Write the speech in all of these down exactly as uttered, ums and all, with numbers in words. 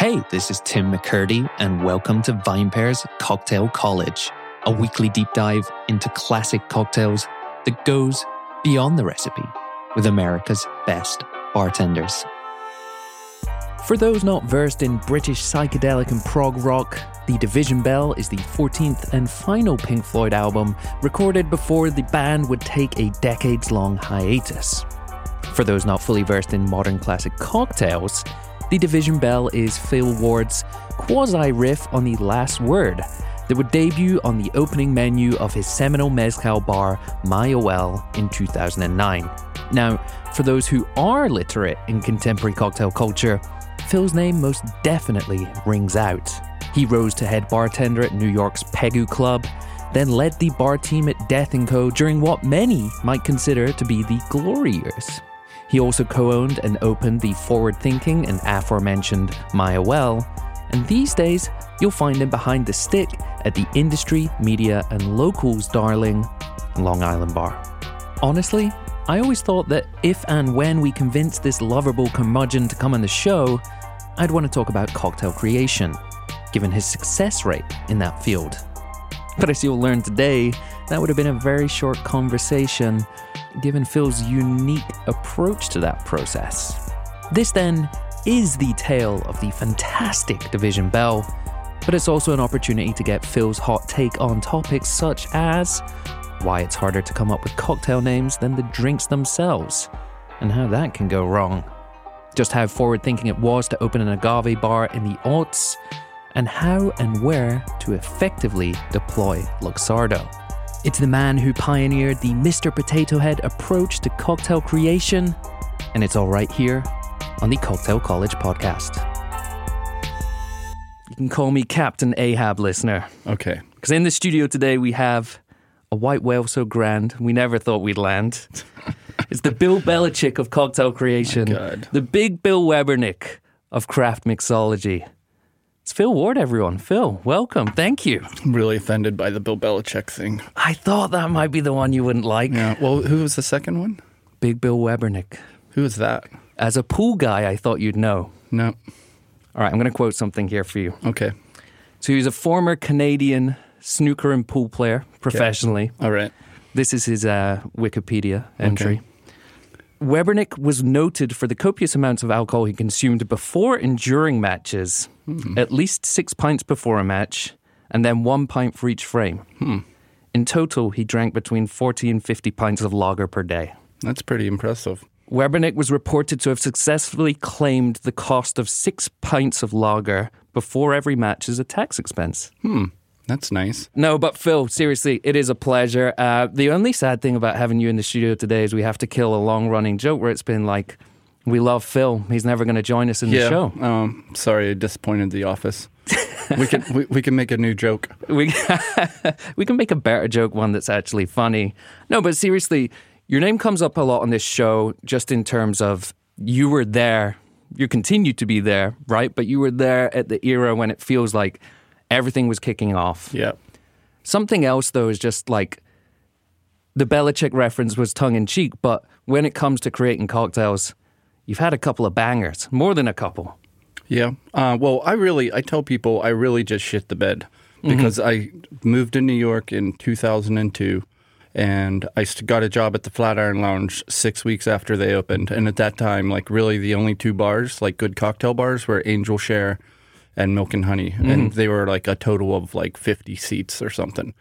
Hey, this is Tim McCurdy, and welcome to Vinepair's Cocktail College, a weekly deep dive into classic cocktails that goes beyond the recipe with America's best bartenders. For those not versed in British psychedelic and prog rock, The Division Bell is the fourteenth and final Pink Floyd album recorded before the band would take a decades-long hiatus. For those not fully versed in modern classic cocktails, The Division Bell is Phil Ward's quasi-riff on the Last Word that would debut on the opening menu of his seminal mezcal bar, MyOL, in two thousand nine. Now, for those who are literate in contemporary cocktail culture, Phil's name most definitely rings out. He rose to head bartender at New York's Pegu Club, then led the bar team at Death and Co. during what many might consider to be the glory years. He also co-owned and opened the forward-thinking and aforementioned MyOL, and these days you'll find him behind the stick at the industry, media, and locals' darling Long Island Bar. Honestly, I always thought that if and when we convince this lovable curmudgeon to come on the show, I'd want to talk about cocktail creation, given his success rate in that field. But as you'll learn today, that would have been a very short conversation, given Phil's unique approach to that process. This then is the tale of the fantastic Division Bell, but it's also an opportunity to get Phil's hot take on topics such as why it's harder to come up with cocktail names than the drinks themselves, and how that can go wrong, just how forward-thinking it was to open an agave bar in the aughts, and how and where to effectively deploy Luxardo. It's the man who pioneered the Mister Potato Head approach to cocktail creation, and it's all right here on the Cocktail College podcast. You can call me Captain Ahab, listener. Okay. Because in the studio today we have a white whale so grand we never thought we'd land. It's the Bill Belichick of cocktail creation. My God. The big Bill Webernick of craft mixology. It's Phil Ward, everyone. Phil, welcome. Thank you. I'm really offended by the Bill Belichick thing. I thought that might be the one you wouldn't like. Yeah. Well, who was the second one? Big Bill Webernick. Who is that? As a pool guy, I thought you'd know. No. All right, I'm going to quote something here for you. Okay. So he's a former Canadian snooker and pool player professionally. Okay. All right. This is his uh, Wikipedia entry. Okay. Webernick was noted for the copious amounts of alcohol he consumed before and during matches, mm. at least six pints before a match, and then one pint for each frame. Hmm. In total, he drank between forty and fifty pints of lager per day. That's pretty impressive. Webernick was reported to have successfully claimed the cost of six pints of lager before every match as a tax expense. Hmm. That's nice. No, but Phil, seriously, it is a pleasure. Uh, the only sad thing about having you in the studio today is we have to kill a long-running joke where it's been like, we love Phil. He's never going to join us in yeah, the show. Yeah, um, sorry, I disappointed the office. we can we, we can make a new joke. We we can make a better joke, one that's actually funny. No, but seriously, your name comes up a lot on this show just in terms of you were there. You continue to be there, right? But you were there at the era when it feels like everything was kicking off. Yeah. Something else, though, is just like the Belichick reference was tongue-in-cheek, but when it comes to creating cocktails, you've had a couple of bangers, more than a couple. Yeah. Uh, well, I really, I tell people I really just shit the bed because mm-hmm. I moved to New York in two thousand two, and I got a job at the Flatiron Lounge six weeks after they opened. And at that time, like really the only two bars, like good cocktail bars, were Angel Share and Milk and Honey, mm-hmm. and they were like a total of like fifty seats or something.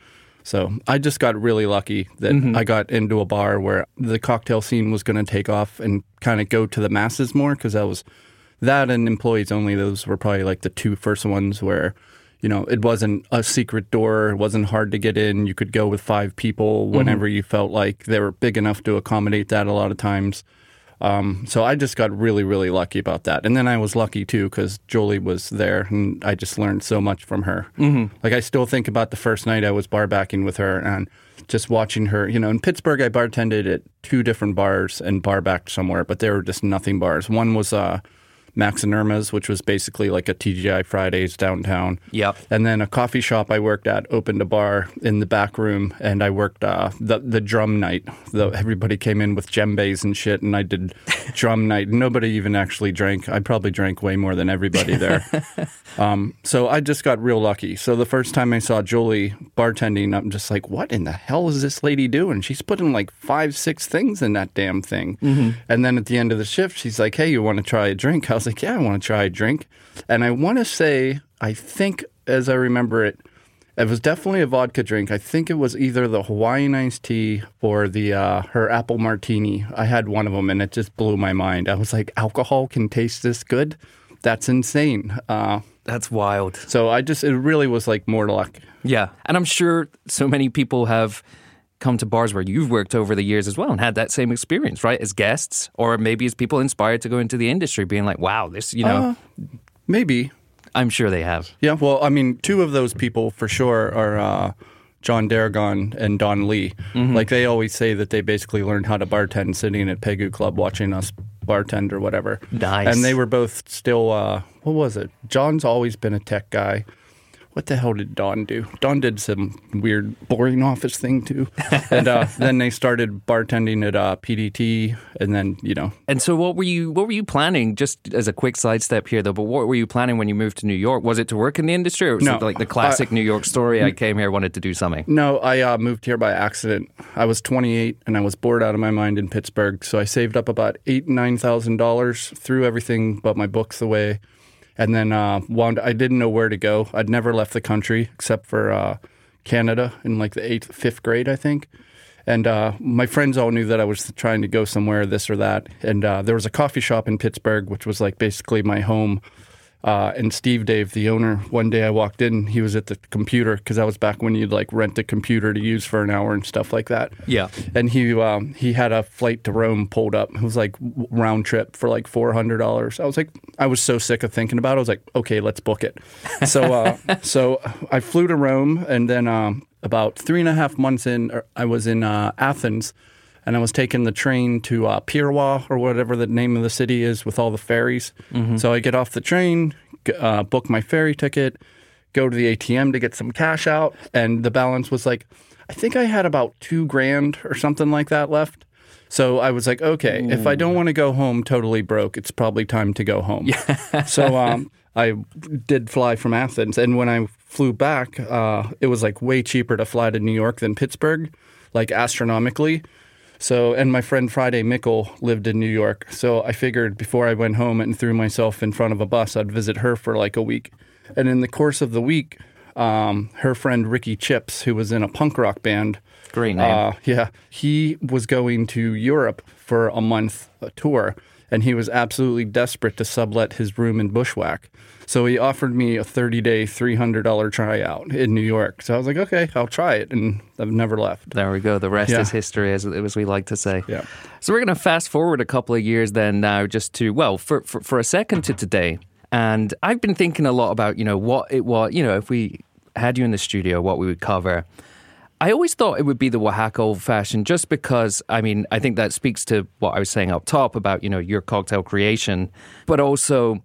So I just got really lucky that mm-hmm. I got into a bar where the cocktail scene was going to take off and kind of go to the masses more, because that was that and Employees Only. Those were probably like the two first ones where, you know, it wasn't a secret door. It wasn't hard to get in. You could go with five people whenever mm-hmm. you felt like they were big enough to accommodate that a lot of times. Um, so I just got really, really lucky about that. And then I was lucky, too, because Julie was there, and I just learned so much from her. Mm-hmm. Like, I still think about the first night I was bar backing with her and just watching her. You know, in Pittsburgh, I bartended at two different bars and bar backed somewhere, but they were just nothing bars. One was uh, Maxinerma's, which was basically like a T G I Fridays downtown. Yep. And then a coffee shop I worked at opened a bar in the back room, and I worked uh, the the drum night. The, everybody came in with djembes and shit, and I did drum night. Nobody even actually drank. I probably drank way more than everybody there. um, so I just got real lucky. So the first time I saw Julie bartending, I'm just like, what in the hell is this lady doing? She's putting like five, six things in that damn thing. Mm-hmm. And then at the end of the shift, she's like, hey, you want to try a drink? I was like, yeah, I want to try a drink. And I want to say, I think, as I remember it, it was definitely a vodka drink. I think it was either the Hawaiian iced tea or the uh, her apple martini. I had one of them, and it just blew my mind. I was like, alcohol can taste this good? That's insane. Uh, That's wild. So I just, it really was like more luck. Yeah. And I'm sure so many people have come to bars where you've worked over the years as well and had that same experience, right? As guests, or maybe as people inspired to go into the industry being like, wow, this, you know. Uh, maybe. I'm sure they have. Yeah, well, I mean, two of those people for sure are uh, John Darragon and Don Lee. Mm-hmm. Like, they always say that they basically learned how to bartend sitting at Pegu Club watching us bartend or whatever. Nice. And they were both still, uh, what was it? John's always been a tech guy. What the hell did Don do? Don did some weird, boring office thing, too. And uh, then they started bartending at uh, P D T, and then, you know. And so what were you What were you planning, just as a quick sidestep here, though, but what were you planning when you moved to New York? Was it to work in the industry, or was no, it like the classic I, New York story, I came here, wanted to do something? No, I uh, moved here by accident. I was twenty-eight, and I was bored out of my mind in Pittsburgh, so I saved up about eight thousand dollars, nine thousand dollars, threw everything but my books away. And then uh, wound, I didn't know where to go. I'd never left the country except for uh, Canada in like the eighth, fifth grade, I think. And uh, my friends all knew that I was trying to go somewhere, this or that. And uh, there was a coffee shop in Pittsburgh, which was like basically my home. Uh, and Steve Dave, the owner, one day I walked in, he was at the computer, because that was back when you'd like rent a computer to use for an hour and stuff like that. Yeah. And he um, he had a flight to Rome pulled up. It was like round trip for like four hundred dollars. I was like, I was so sick of thinking about it. I was like, okay, let's book it. So uh, so I flew to Rome, and then um, about three and a half months in, I was in uh, Athens. And I was taking the train to uh, Piraeus, or whatever the name of the city is, with all the ferries. Mm-hmm. So I get off the train, uh, book my ferry ticket, go to the A T M to get some cash out. And the balance was like, I think I had about two grand or something like that left. So I was like, okay, Ooh. If I don't want to go home totally broke, it's probably time to go home. Yeah. So um, I did fly from Athens. And when I flew back, uh, it was like way cheaper to fly to New York than Pittsburgh, like astronomically. So, and my friend Friday Mickle lived in New York, so I figured before I went home and threw myself in front of a bus, I'd visit her for like a week. And in the course of the week, um, her friend Ricky Chips, who was in a punk rock band. Great name. Uh, yeah. He was going to Europe for a month a tour, and he was absolutely desperate to sublet his room in Bushwhack. So he offered me a thirty-day, three hundred dollars tryout in New York. So I was like, okay, I'll try it, and I've never left. There we go. The rest yeah. is history, as, as we like to say. Yeah. So we're going to fast forward a couple of years then now just to, well, for, for, for a second to today. And I've been thinking a lot about, you know, what it was, you know, if we had you in the studio, what we would cover. I always thought it would be the Oaxaca Old Fashioned, just because, I mean, I think that speaks to what I was saying up top about, you know, your cocktail creation, but also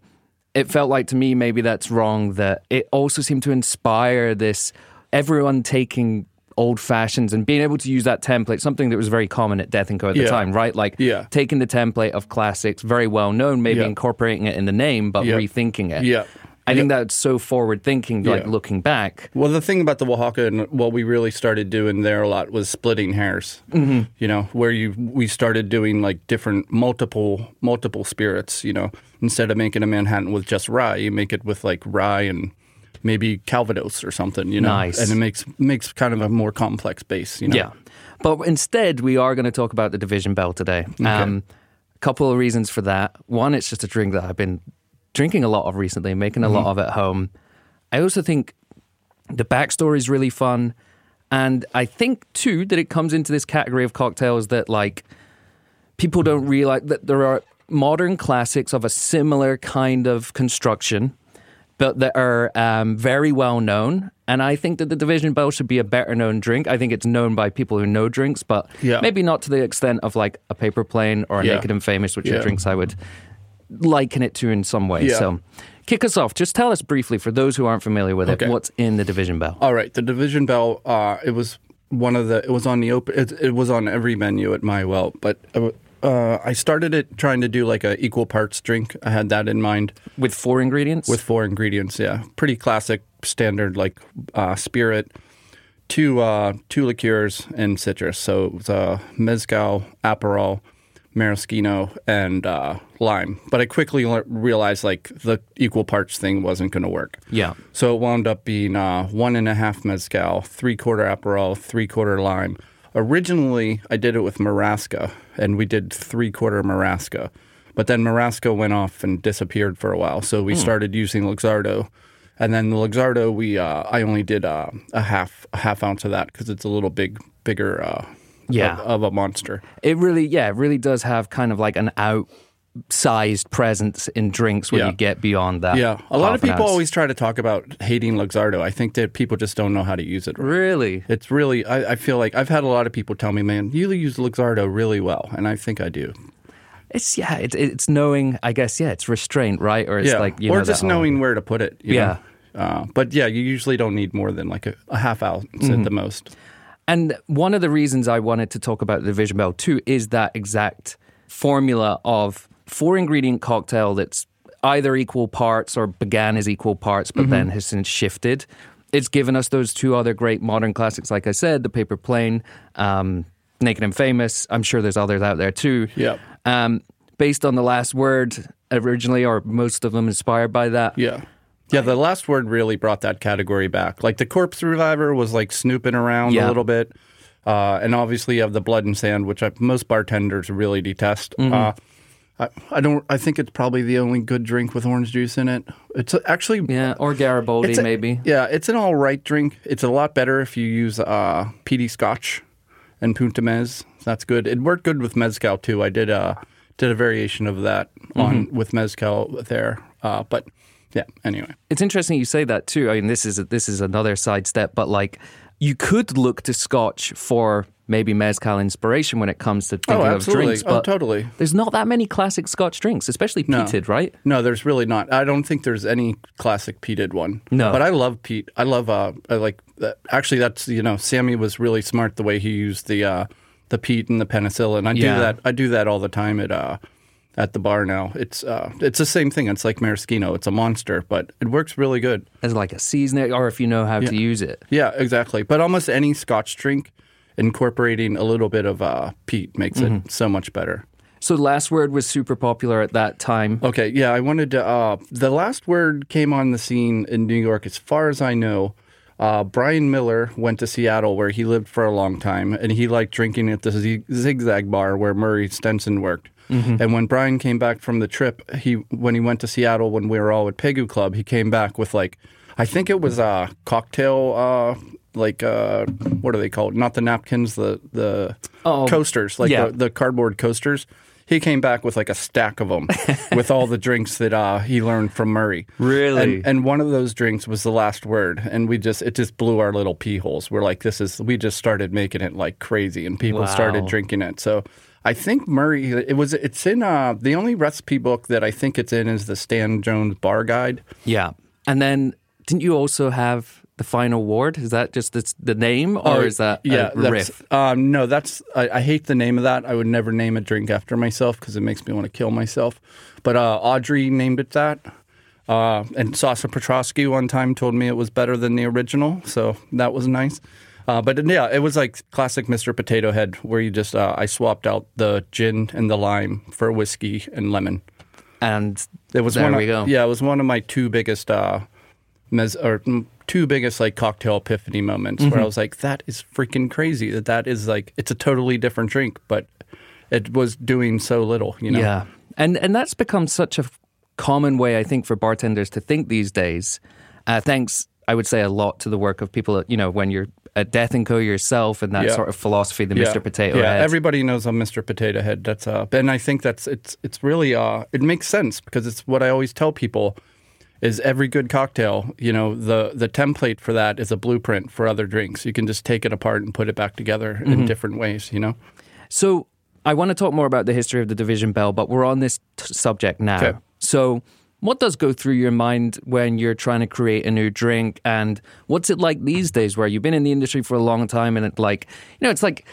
it felt like to me, maybe that's wrong, that it also seemed to inspire this, everyone taking old fashions and being able to use that template, something that was very common at Death and Co at the yeah. time, right? Like yeah. taking the template of classics, very well known, maybe yeah. incorporating it in the name, but yeah. rethinking it. Yeah. I yep. think that's so forward-thinking, like yeah. looking back. Well, the thing about the Oaxaca and what we really started doing there a lot was splitting hairs, mm-hmm. you know, where you we started doing, like, different multiple multiple spirits, you know. Instead of making a Manhattan with just rye, you make it with, like, rye and maybe Calvados or something, you know. Nice. And it makes makes kind of a more complex base, you know. Yeah. But instead, we are going to talk about the Division Bell today. Okay. Um, a couple of reasons for that. One, it's just a drink that I've been drinking a lot of recently, making a mm-hmm. lot of at home. I also think the backstory is really fun. And I think, too, that it comes into this category of cocktails that, like, people don't realize that there are modern classics of a similar kind of construction, but that are um, very well known. And I think that the Division Bell should be a better known drink. I think it's known by people who know drinks, but yeah. maybe not to the extent of, like, a Paper Plane or a yeah. Naked and Famous, which yeah. are drinks I would liken it to in some way. Yeah. So kick us off. Just tell us briefly, for those who aren't familiar with okay. it, what's in the Division Bell. All right. The Division Bell, uh, it was one of the, it was on the open, it, it was on every menu at MyOL, but uh, I started it trying to do like a equal parts drink. I had that in mind. With four ingredients? With four ingredients, yeah. Pretty classic, standard, like uh, spirit, two uh, two liqueurs, and citrus. So it was uh, mezcal, Aperol, maraschino, and uh, lime. But I quickly le- realized, like, the equal parts thing wasn't going to work. Yeah. So it wound up being uh, one and a half mezcal, three-quarter Aperol, three-quarter lime. Originally, I did it with Marasca, and we did three-quarter Marasca. But then Marasca went off and disappeared for a while, so we mm. started using Luxardo. And then the Luxardo, we uh, I only did uh, a half a half ounce of that because it's a little big, bigger uh Yeah, of, of a monster. It really, yeah, it really does have kind of like an outsized presence in drinks when yeah. you get beyond that. Yeah, a lot of people ounce. always try to talk about hating Luxardo. I think that people just don't know how to use it. Really? It's really, I, I feel like I've had a lot of people tell me, man, you use Luxardo really well, and I think I do. It's, yeah, it, it's knowing, I guess, yeah, it's restraint, right? Or it's yeah. like, you or know, just knowing where to put it. You yeah. know? Uh, but yeah, you usually don't need more than like a, a half ounce mm-hmm. at the most. And one of the reasons I wanted to talk about the Division Bell too is that exact formula of four-ingredient cocktail that's either equal parts or began as equal parts but mm-hmm. then has since shifted. It's given us those two other great modern classics, like I said, the Paper Plane, um, Naked and Famous. I'm sure there's others out there too. Yep. Um, based on The Last Word originally, or most of them inspired by that. Yeah. Yeah, The Last Word really brought that category back. Like, the Corpse Reviver was, like, snooping around yeah. a little bit. Uh, and obviously you have the Blood and Sand, which I, most bartenders really detest. Mm-hmm. Uh, I, I don't. I think it's probably the only good drink with orange juice in it. It's actually... Yeah, or Garibaldi, a, maybe. Yeah, it's an all-right drink. It's a lot better if you use uh, peaty scotch and Punta Mez. That's good. It worked good with mezcal, too. I did, uh, did a variation of that on mm-hmm. with mezcal there. Uh, but... Yeah, anyway. It's interesting you say that too. I mean, this is a, this is another sidestep, but like, you could look to Scotch for maybe mezcal inspiration when it comes to thinking oh, absolutely. of drinks. But oh, totally. There's not that many classic Scotch drinks, especially peated, no. right? No, there's really not. I don't think there's any classic peated one. No. But I love peat. I love, uh, I like, uh, actually that's, you know, Sammy was really smart the way he used the uh, the peat and the penicillin. I yeah. do that. I do that all the time at... Uh, At the bar now. It's uh, it's the same thing. It's like maraschino. It's a monster, but it works really good. As like a seasoning, or if you know how yeah. to use it. Yeah, exactly. But almost any Scotch drink, incorporating a little bit of uh, peat makes mm-hmm. it so much better. So Last Word was super popular at that time. Okay, yeah, I wanted to... Uh, the Last Word came on the scene in New York, as far as I know. Uh, Brian Miller went to Seattle, where he lived for a long time, and he liked drinking at the Z- Zigzag Bar where Murray Stenson worked. Mm-hmm. And when Brian came back from the trip, he when he went to Seattle when we were all at Pegu Club, he came back with, like, I think it was a cocktail, uh, like, uh, what are they called? Not the napkins, the, the oh, coasters, like yeah. the, the cardboard coasters. He came back with, like, a stack of them with all the drinks that uh, he learned from Murray. Really? And, and one of those drinks was The Last Word, and we just it just blew our little pee holes. We're like, this is, we just started making it like crazy, and people wow. started drinking it. So... I think Murray, it was, it's in, uh, the only recipe book that I think it's in is the Stan Jones Bar Guide. Yeah. And then, didn't you also have The Final Ward? Is that just the, the name, or oh, is that yeah, a riff? Um, no, that's, I, I hate the name of that. I would never name a drink after myself because it makes me want to kill myself. But uh, Audrey named it that. Uh, and Sasa Petrosky one time told me it was better than the original. So that was nice. Uh, but yeah, it was like classic Mister Potato Head, where you just, uh, I swapped out the gin and the lime for whiskey and lemon. And it was there one we of, go. Yeah, it was one of my two biggest, uh, mes- or two biggest like cocktail epiphany moments mm-hmm. where I was like, that is freaking crazy. That that is like, it's a totally different drink, but it was doing so little, you know? Yeah. And, and that's become such a common way, I think, for bartenders to think these days. Uh, thanks, I would say, a lot to the work of people that, you know, when you're at Death and Co. yourself and that yeah. sort of philosophy, the yeah. Mister Potato yeah. Head. Yeah, everybody knows I'm Mister Potato Head. That's uh, and I think that's it's it's really uh, it makes sense, because it's what I always tell people is every good cocktail, you know, the the template for that is a blueprint for other drinks. You can just take it apart and put it back together mm-hmm. in different ways, you know. So I want to talk more about the history of the Division Bell, but we're on this t- subject now. Okay. So what does go through your mind when you're trying to create a new drink? And what's it like these days where you've been in the industry for a long time and it's like, you know, it's like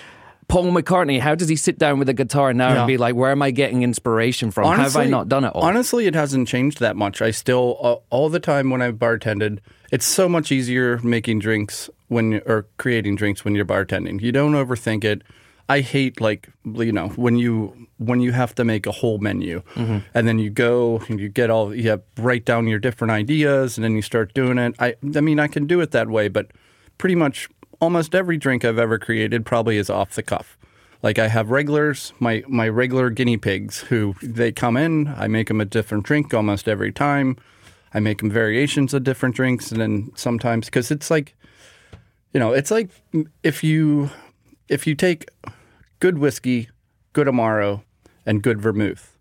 Paul McCartney, how does he sit down with a guitar now yeah. and be like, where am I getting inspiration from? Honestly, have I not done it all? Honestly, it hasn't changed that much. I still, uh, all the time when I bartended, it's so much easier making drinks when or creating drinks when you're bartending. You don't overthink it. I hate, like, you know, when you when you have to make a whole menu mm-hmm. and then you go and you get all, you have, write down your different ideas and then you start doing it. I, I mean, I can do it that way, but pretty much almost every drink I've ever created probably is off the cuff. Like, I have regulars, my, my regular guinea pigs who, they come in, I make them a different drink almost every time. I make them variations of different drinks, and then sometimes, because it's like, you know, it's like if you if you take good whiskey, good Amaro, and good vermouth,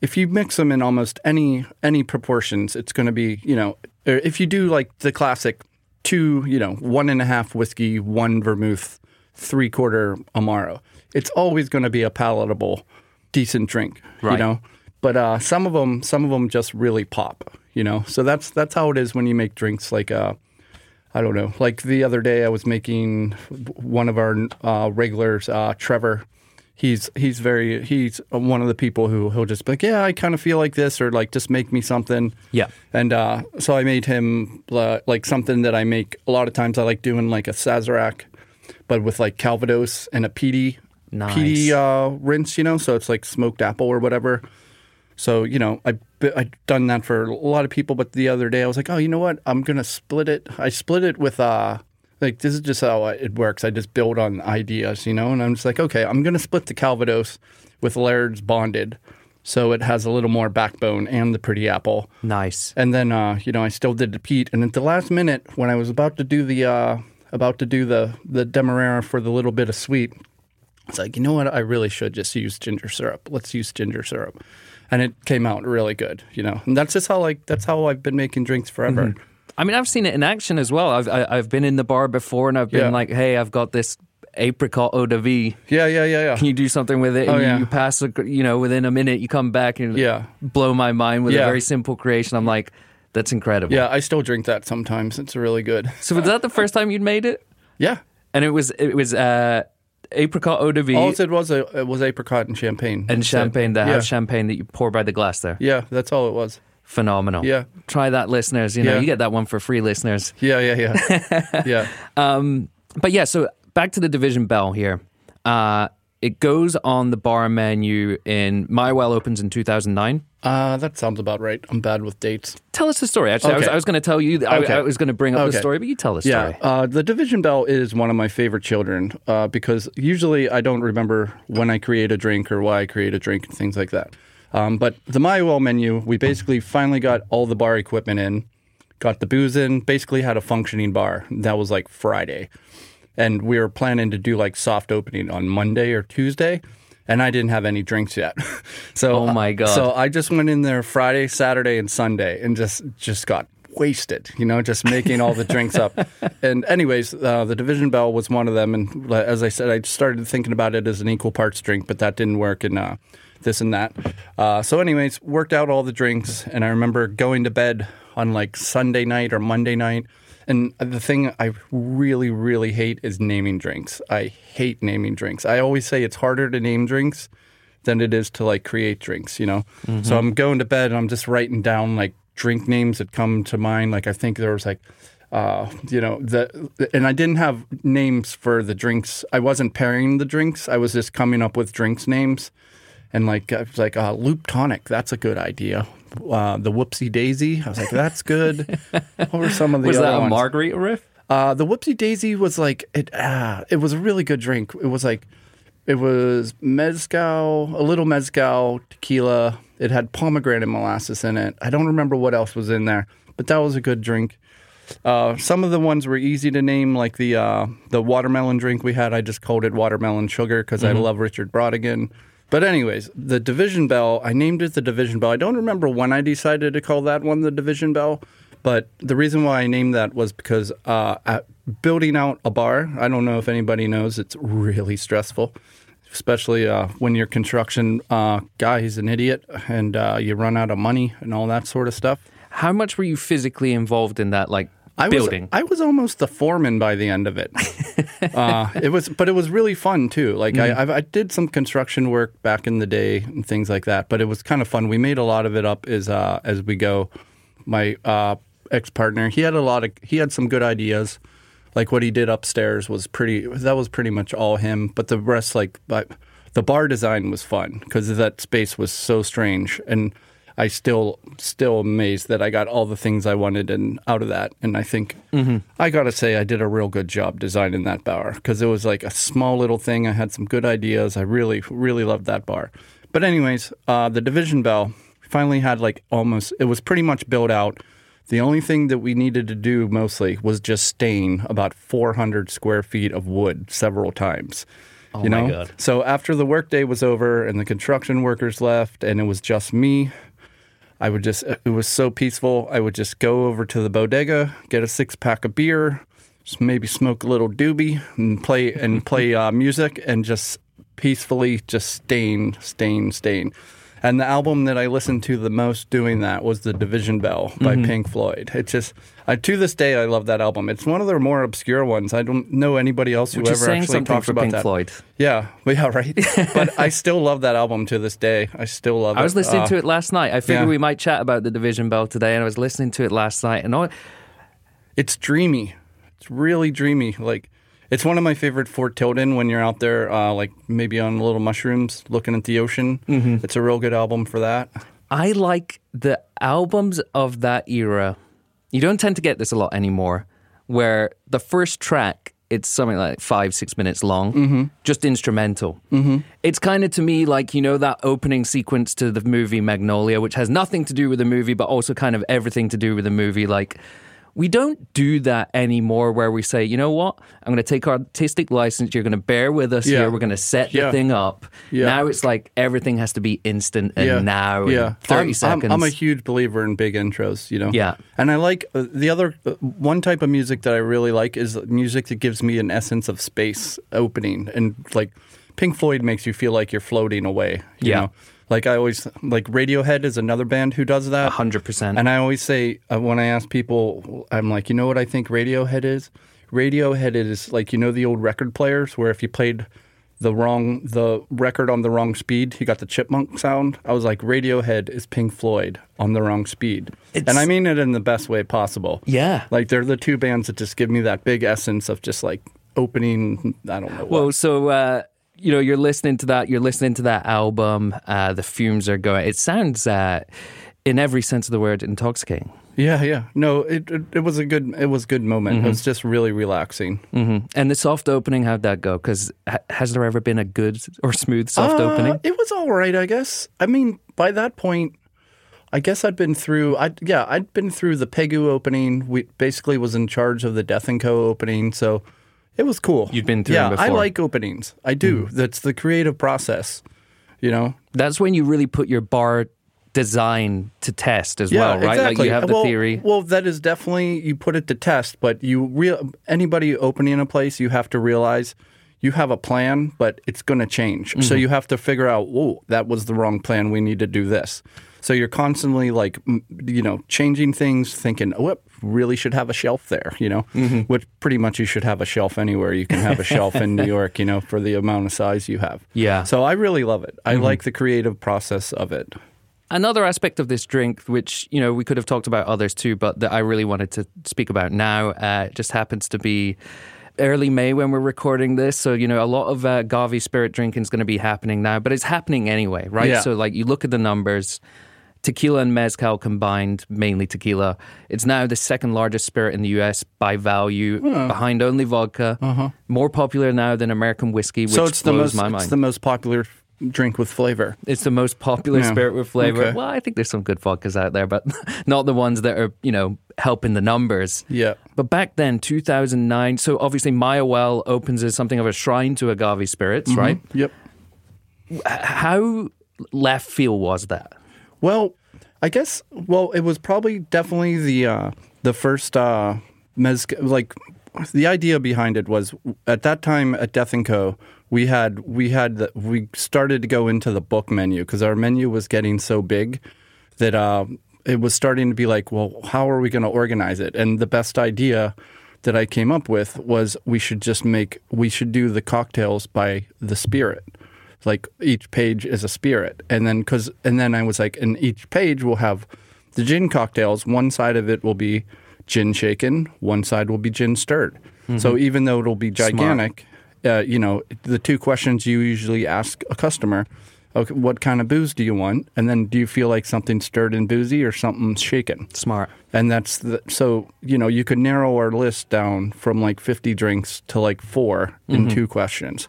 if you mix them in almost any any proportions, it's going to be, you know, if you do like the classic two, you know, one and a half whiskey, one vermouth, three quarter Amaro, it's always going to be a palatable, decent drink, right. you know. But uh, some of them, some of them just really pop, you know. So that's that's how it is when you make drinks like uh, I don't know. Like the other day, I was making one of our uh, regulars, uh, Trevor. He's he's very he's one of the people who he'll just be like, yeah, I kind of feel like this, or like, just make me something. Yeah. And uh, so I made him uh, like something that I make a lot of times. I like doing like a Sazerac, but with like Calvados and a peaty nice. peaty uh, rinse, you know. So it's like smoked apple or whatever. So, you know, I, I've done that for a lot of people, but the other day I was like, oh, you know what? I'm going to split it. I split it with, uh, like, this is just how it works. I just build on ideas, you know, and I'm just like, okay, I'm going to split the Calvados with Laird's Bonded so it has a little more backbone and the pretty apple. Nice. And then, uh, you know, I still did the peat. And at the last minute when I was about to do the uh, about to do the, the Demerara for the little bit of sweet, it's like, you know what? I really should just use ginger syrup. Let's use ginger syrup. And it came out really good, you know. And that's just how, like, that's how I've been making drinks forever. Mm-hmm. I mean, I've seen it in action as well. I've I, I've been in the bar before, and I've been yeah. like, "Hey, I've got this apricot eau de vie. Yeah, yeah, yeah, yeah. Can you do something with it?" And oh, yeah. you, you pass, a, you know, within a minute, you come back and yeah. blow my mind with yeah. a very simple creation. I'm like, that's incredible. Yeah, I still drink that sometimes. It's really good. So was that the first time you'd made it? Yeah, and it was it was. Uh, Apricot eau de vie. All it said was, a, it was apricot and champagne. And champagne, the yeah. house champagne that you pour by the glass there. Yeah, that's all it was. Phenomenal. Yeah. Try that, listeners. You know, yeah. you get that one for free, listeners. Yeah, yeah, yeah. yeah. Um, but yeah, so back to the Division Bell here. Uh, it goes on the bar menu in, MyOL opens in two thousand nine. Uh, that sounds about right. I'm bad with dates. Tell us the story. Actually, okay. I was, I was going to tell you. I, okay. I was going to bring up okay. the story, but you tell the story. Yeah, uh, the Division Bell is one of my favorite children uh, because usually I don't remember when I create a drink or why I create a drink and things like that. Um, but the MyOL menu, we basically finally got all the bar equipment in, got the booze in, basically had a functioning bar. That was like Friday, and we were planning to do like soft opening on Monday or Tuesday. And I didn't have any drinks yet. so oh my God. So I just went in there Friday, Saturday, and Sunday and just, just got wasted, you know, just making all the drinks up. And anyways, uh, the Division Bell was one of them. And as I said, I started thinking about it as an equal parts drink, but that didn't work and uh, this and that. Uh, so anyways, worked out all the drinks. And I remember going to bed on like Sunday night or Monday night. And the thing I really, really hate is naming drinks. I hate naming drinks. I always say it's harder to name drinks than it is to, like, create drinks, you know? Mm-hmm. So I'm going to bed, and I'm just writing down, like, drink names that come to mind. Like, I think there was, like, uh, you know, the, and I didn't have names for the drinks. I wasn't pairing the drinks. I was just coming up with drinks names. And, like, I was like, uh, Loop Tonic, that's a good idea. Uh, the Whoopsie Daisy. I was like, that's good. What were some of the was other ones? Was that a ones? Margarita riff? Uh, the Whoopsie Daisy was like, it ah, it was a really good drink. It was like, it was mezcal, a little mezcal, tequila. It had pomegranate molasses in it. I don't remember what else was in there, but that was a good drink. Uh, some of the ones were easy to name, like the, uh, the watermelon drink we had. I just called it Watermelon Sugar because mm-hmm. I love Richard Brodigan. But anyways, the Division Bell, I named it the Division Bell. I don't remember when I decided to call that one the Division Bell, but the reason why I named that was because uh, at building out a bar, I don't know if anybody knows, it's really stressful. especially uh, when you're a construction uh, guy, he's an idiot, and uh, you run out of money and all that sort of stuff. How much were you physically involved in that, like, I building? Was, I was almost the foreman by the end of it. uh, it was, but it was really fun, too. Like, mm. I, I did some construction work back in the day and things like that, but it was kind of fun. We made a lot of it up as, uh, as we go. My uh, ex-partner, he had a lot of, he had some good ideas. Like, what he did upstairs was pretty, that was pretty much all him. But the rest, like, the bar design was fun because that space was so strange. And I still, still amazed that I got all the things I wanted and out of that. And I think, mm-hmm. I got to say, I did a real good job designing that bar because it was like a small little thing. I had some good ideas. I really, really loved that bar. But anyways, uh, the Division Bell finally had like almost, it was pretty much built out. The only thing that we needed to do mostly was just stain about four hundred square feet of wood several times. Oh, you know? My God. So after the workday was over and the construction workers left and it was just me, I would just, it was so peaceful. I would just go over to the bodega, get a six pack of beer, just maybe smoke a little doobie and play and play uh, music and just peacefully just stain, stain, stain. And the album that I listened to the most doing that was The Division Bell by mm-hmm. Pink Floyd. It's just, I, to this day, I love that album. It's one of their more obscure ones. I don't know anybody else who Which ever actually talked about Pink that. Floyd. Yeah, yeah, right. But I still love that album to this day. I still love it. I was it. listening uh, to it last night. I figured yeah. we might chat about The Division Bell today, and I was listening to it last night. And all... It's dreamy. It's really dreamy. Like, it's one of my favorite Fort Tilden when you're out there, uh, like maybe on little mushrooms looking at the ocean. Mm-hmm. It's a real good album for that. I like the albums of that era. You don't tend to get this a lot anymore, where the first track, it's something like five, six minutes long, mm-hmm. just instrumental. Mm-hmm. It's kind of, to me, like, you know, that opening sequence to the movie Magnolia, which has nothing to do with the movie, but also kind of everything to do with the movie, like... We don't do that anymore where we say, you know what, I'm going to take our artistic license. You're going to bear with us yeah. here. We're going to set yeah. the thing up. Yeah. Now it's like everything has to be instant and yeah. now yeah. and thirty I'm, seconds. I'm, I'm a huge believer in big intros, you know. Yeah. And I like uh, the other uh, one type of music that I really like is music that gives me an essence of space opening. And like Pink Floyd makes you feel like you're floating away, you yeah. know. Like I always, like Radiohead is another band who does that. one hundred percent. And I always say, uh, when I ask people, I'm like, you know what I think Radiohead is? Radiohead is like, you know, the old record players where if you played the wrong, the record on the wrong speed, you got the chipmunk sound. I was like, Radiohead is Pink Floyd on the wrong speed. It's... And I mean it in the best way possible. Yeah. Like they're the two bands that just give me that big essence of just like opening, I don't know what. Well, so... Uh... You know, you're listening to that, you're listening to that album, uh, the fumes are going, it sounds, uh, in every sense of the word, intoxicating. Yeah, yeah. No, it it, it was a good, it was a good moment. Mm-hmm. It was just really relaxing. Mm-hmm. And the soft opening, how'd that go? Because ha- has there ever been a good or smooth soft uh, opening? It was all right, I guess. I mean, by that point, I guess I'd been through, I yeah, I'd been through the Pegu opening. We basically was in charge of the Death and Co. opening, so... It was cool. You've been through yeah, them before. Yeah, I like openings. I do. Mm. That's the creative process, you know? That's when you really put your bar design to test as yeah, well, right? Exactly. Like you have the well, theory. Well, that is definitely, you put it to test, but you real anybody opening a place, you have to realize you have a plan, but it's going to change. Mm-hmm. So you have to figure out, whoa, that was the wrong plan. We need to do this. So you're constantly like, you know, changing things, thinking, oh, it really should have a shelf there, you know, mm-hmm. which pretty much you should have a shelf anywhere. You can have a shelf in New York, you know, for the amount of size you have. Yeah. So I really love it. I mm-hmm. like the creative process of it. Another aspect of this drink, which, you know, we could have talked about others too, but that I really wanted to speak about now, uh, just happens to be early May when we're recording this. So, you know, a lot of uh, Gavi spirit drinking is going to be happening now, but it's happening anyway, right? Yeah. So like you look at the numbers, tequila and mezcal combined, mainly tequila. It's now the second largest spirit in the U S by value, mm. behind only vodka. Uh-huh. More popular now than American whiskey, which so it's blows the most, my mind. It's the most popular drink with flavor. It's the most popular yeah. spirit with flavor. Okay. Well, I think there's some good vodkas out there, but not the ones that are, you know, helping the numbers. Yeah. But back then, two thousand nine, so obviously Mayahuel opens as something of a shrine to agave spirits, mm-hmm. right? Yep. How left field was that? Well, I guess, well, it was probably definitely the uh, the first uh, mezcal, like, the idea behind it was, at that time at Death and Co., we had we had the, we started to go into the book menu because our menu was getting so big that uh, it was starting to be like, well, how are we going to organize it? And the best idea that I came up with was we should just make we should do the cocktails by the spirit. Like each page is a spirit, and then because and then I was like, and each page will have the gin cocktails. One side of it will be gin shaken, one side will be gin stirred. Mm-hmm. So even though it'll be gigantic, uh, you know, the two questions you usually ask a customer: okay, what kind of booze do you want? And then, do you feel like something stirred and boozy or something shaken? Smart. And that's the, so you know you could narrow our list down from like fifty drinks to like four mm-hmm. in two questions.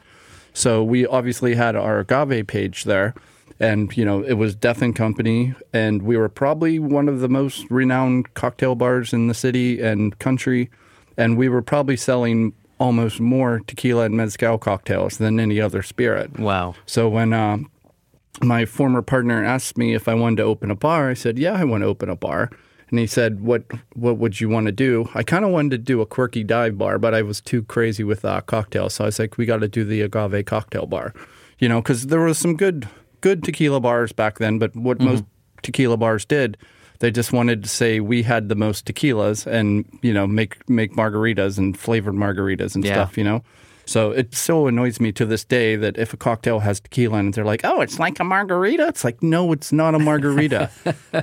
So we obviously had our agave page there, and, you know, it was Death and Company, and we were probably one of the most renowned cocktail bars in the city and country, and we were probably selling almost more tequila and mezcal cocktails than any other spirit. Wow. So when uh, my former partner asked me if I wanted to open a bar, I said, yeah, I want to open a bar. And he said, what what would you want to do? I kind of wanted to do a quirky dive bar, but I was too crazy with uh, cocktails. So I was like, we got to do the agave cocktail bar, you know, because there was some good good tequila bars back then. But what mm-hmm. most tequila bars did, they just wanted to say we had the most tequilas and, you know, make, make margaritas and flavored margaritas and yeah. stuff, you know. So it so annoys me to this day that if a cocktail has tequila and they're like, oh, it's like a margarita. It's like, no, it's not a margarita,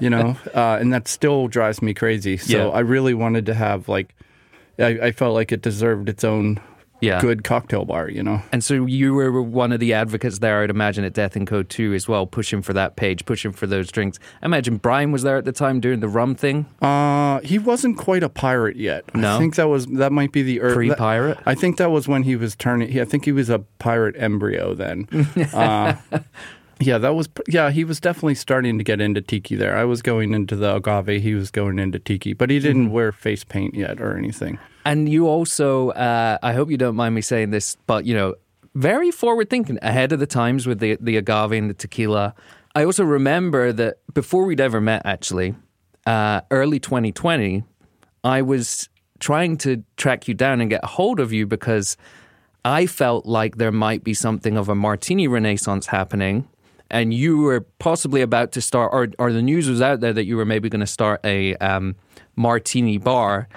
you know, uh, and that still drives me crazy. So yeah. I really wanted to have like, I, I felt like it deserved its own yeah. good cocktail bar, you know. And so you were one of the advocates there, I'd imagine, at Death and Co. too as well, pushing for that page, pushing for those drinks. I imagine Brian was there at the time doing the rum thing. Uh, he wasn't quite a pirate yet. No? I think that was that might be the... Er- Pre-pirate? That, I think that was when he was turning... He, I think he was a pirate embryo then. uh, yeah, that was... Yeah, he was definitely starting to get into tiki there. I was going into the agave, he was going into tiki, but he didn't mm-hmm. wear face paint yet or anything. And you also, uh, I hope you don't mind me saying this, but, you know, very forward thinking, ahead of the times with the, the agave and the tequila. I also remember that before we'd ever met, actually, uh, early twenty twenty, I was trying to track you down and get hold of you because I felt like there might be something of a martini renaissance happening. And you were possibly about to start, or, or the news was out there that you were maybe going to start a um, martini bar.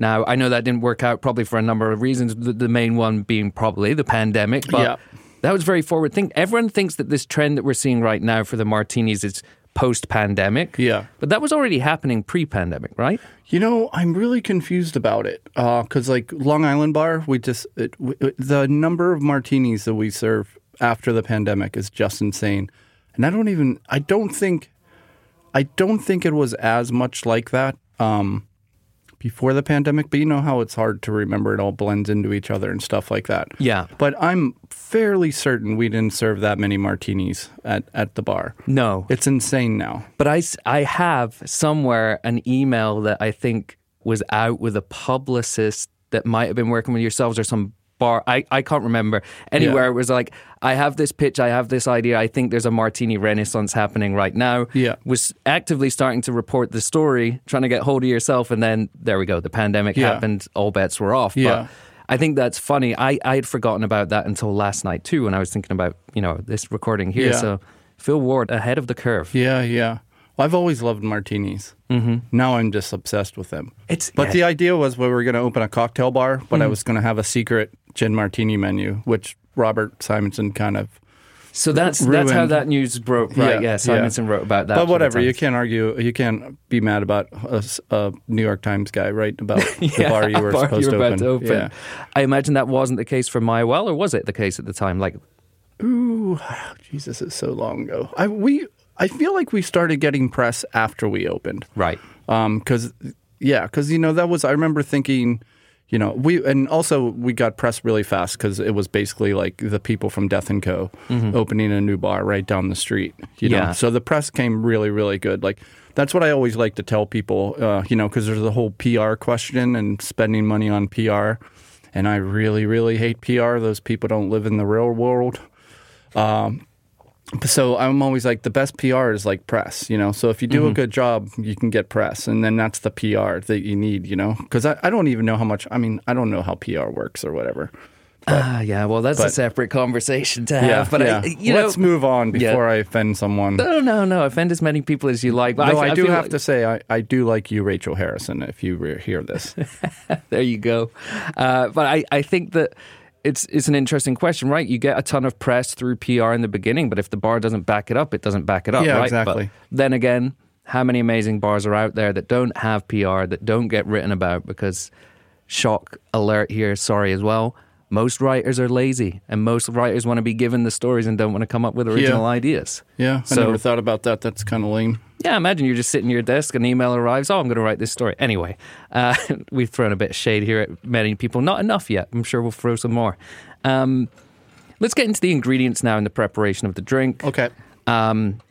Now, I know that didn't work out probably for a number of reasons, the main one being probably the pandemic, but yeah. that was very forward thinking. Everyone thinks that this trend that we're seeing right now for the martinis is post-pandemic, yeah. but that was already happening pre-pandemic, right? You know, I'm really confused about it because uh, like Long Island Bar, we just it, it, the number of martinis that we serve after the pandemic is just insane. And I don't even, I don't think, I don't think it was as much like that. Um before the pandemic, but you know how it's hard to remember. It all blends into each other and stuff like that. Yeah. But I'm fairly certain we didn't serve that many martinis at, at the bar. No. It's insane now. But I, I have somewhere an email that I think was out with a publicist that might have been working with yourselves or some bar. I, I can't remember. Anywhere yeah. it was like, I have this pitch, I have this idea, I think there's a martini renaissance happening right now. Yeah. Was actively starting to report the story, trying to get hold of yourself, and then there we go, the pandemic yeah. happened, all bets were off. Yeah. But I think that's funny. I, I had forgotten about that until last night too, when I was thinking about, you know, this recording here. Yeah. So Phil Ward, ahead of the curve. Yeah, yeah. Well, I've always loved martinis. Mm-hmm. Now I'm just obsessed with them. It's, but yeah. the idea was we were going to open a cocktail bar, but mm-hmm. I was going to have a secret gin martini menu, which Robert Simonson kind of So that's ruined. That's how that news broke, right? Yeah, yeah Simonson yeah. wrote about that. But whatever, you can't argue, you can't be mad about a, a New York Times guy, right? About yeah, the bar you were bar supposed you were to open. To open. Yeah. I imagine that wasn't the case for MyOL, or was it the case at the time? Like, ooh, Jesus, it's so long ago. I we. I feel like we started getting press after we opened. Right. Because, um, yeah, because, you know, that was, I remember thinking, you know, we, and also we got press really fast because it was basically like the people from Death and Co. Mm-hmm. opening a new bar right down the street, you yeah. know. So the press came really, really good. Like, that's what I always like to tell people, uh, you know, because there's the whole P R question and spending money on P R. And I really, really hate P R. Those people don't live in the real world. Um So I'm always like, the best P R is like press, you know? So if you do mm-hmm. a good job, you can get press. And then that's the P R that you need, you know? Because I, I don't even know how much, I mean, I don't know how P R works or whatever. Ah, uh, yeah. Well, that's but, a separate conversation to have. Yeah, but yeah. I, you know, let's move on before yeah. I offend someone. No, no, no. Offend as many people as you like. But no, I, I, I do have like... to say I, I do like you, Rachel Harrison. If you re- hear this, there you go. Uh, but I, I think that it's it's an interesting question, right? You get a ton of press through P R in the beginning, but if the bar doesn't back it up, it doesn't back it up, yeah, right? Exactly. But then again, how many amazing bars are out there that don't have P R, that don't get written about? Because shock alert here, sorry as well. Most writers are lazy, and most writers want to be given the stories and don't want to come up with original yeah. ideas. Yeah, so, I never thought about that. That's kind of lame. Yeah, imagine you're just sitting at your desk, an email arrives, oh, I'm going to write this story. Anyway, uh, we've thrown a bit of shade here at many people. Not enough yet. I'm sure we'll throw some more. Um, let's get into the ingredients now in the preparation of the drink. Okay. Um,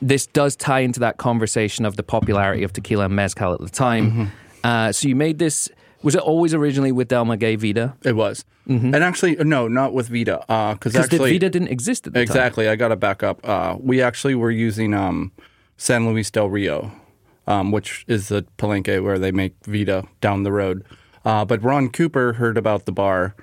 this does tie into that conversation of the popularity of tequila and mezcal at the time. Mm-hmm. Uh, so you made this... Was it always originally with Del Maguey Vida? It was. Mm-hmm. And actually, no, not with Vida. Because uh, actually, Vida didn't exist at the exactly, time. Exactly. I got to back up. Uh, we actually were using um, San Luis del Rio, um, which is the palenque where they make Vida down the road. Uh, but Ron Cooper heard about the bar,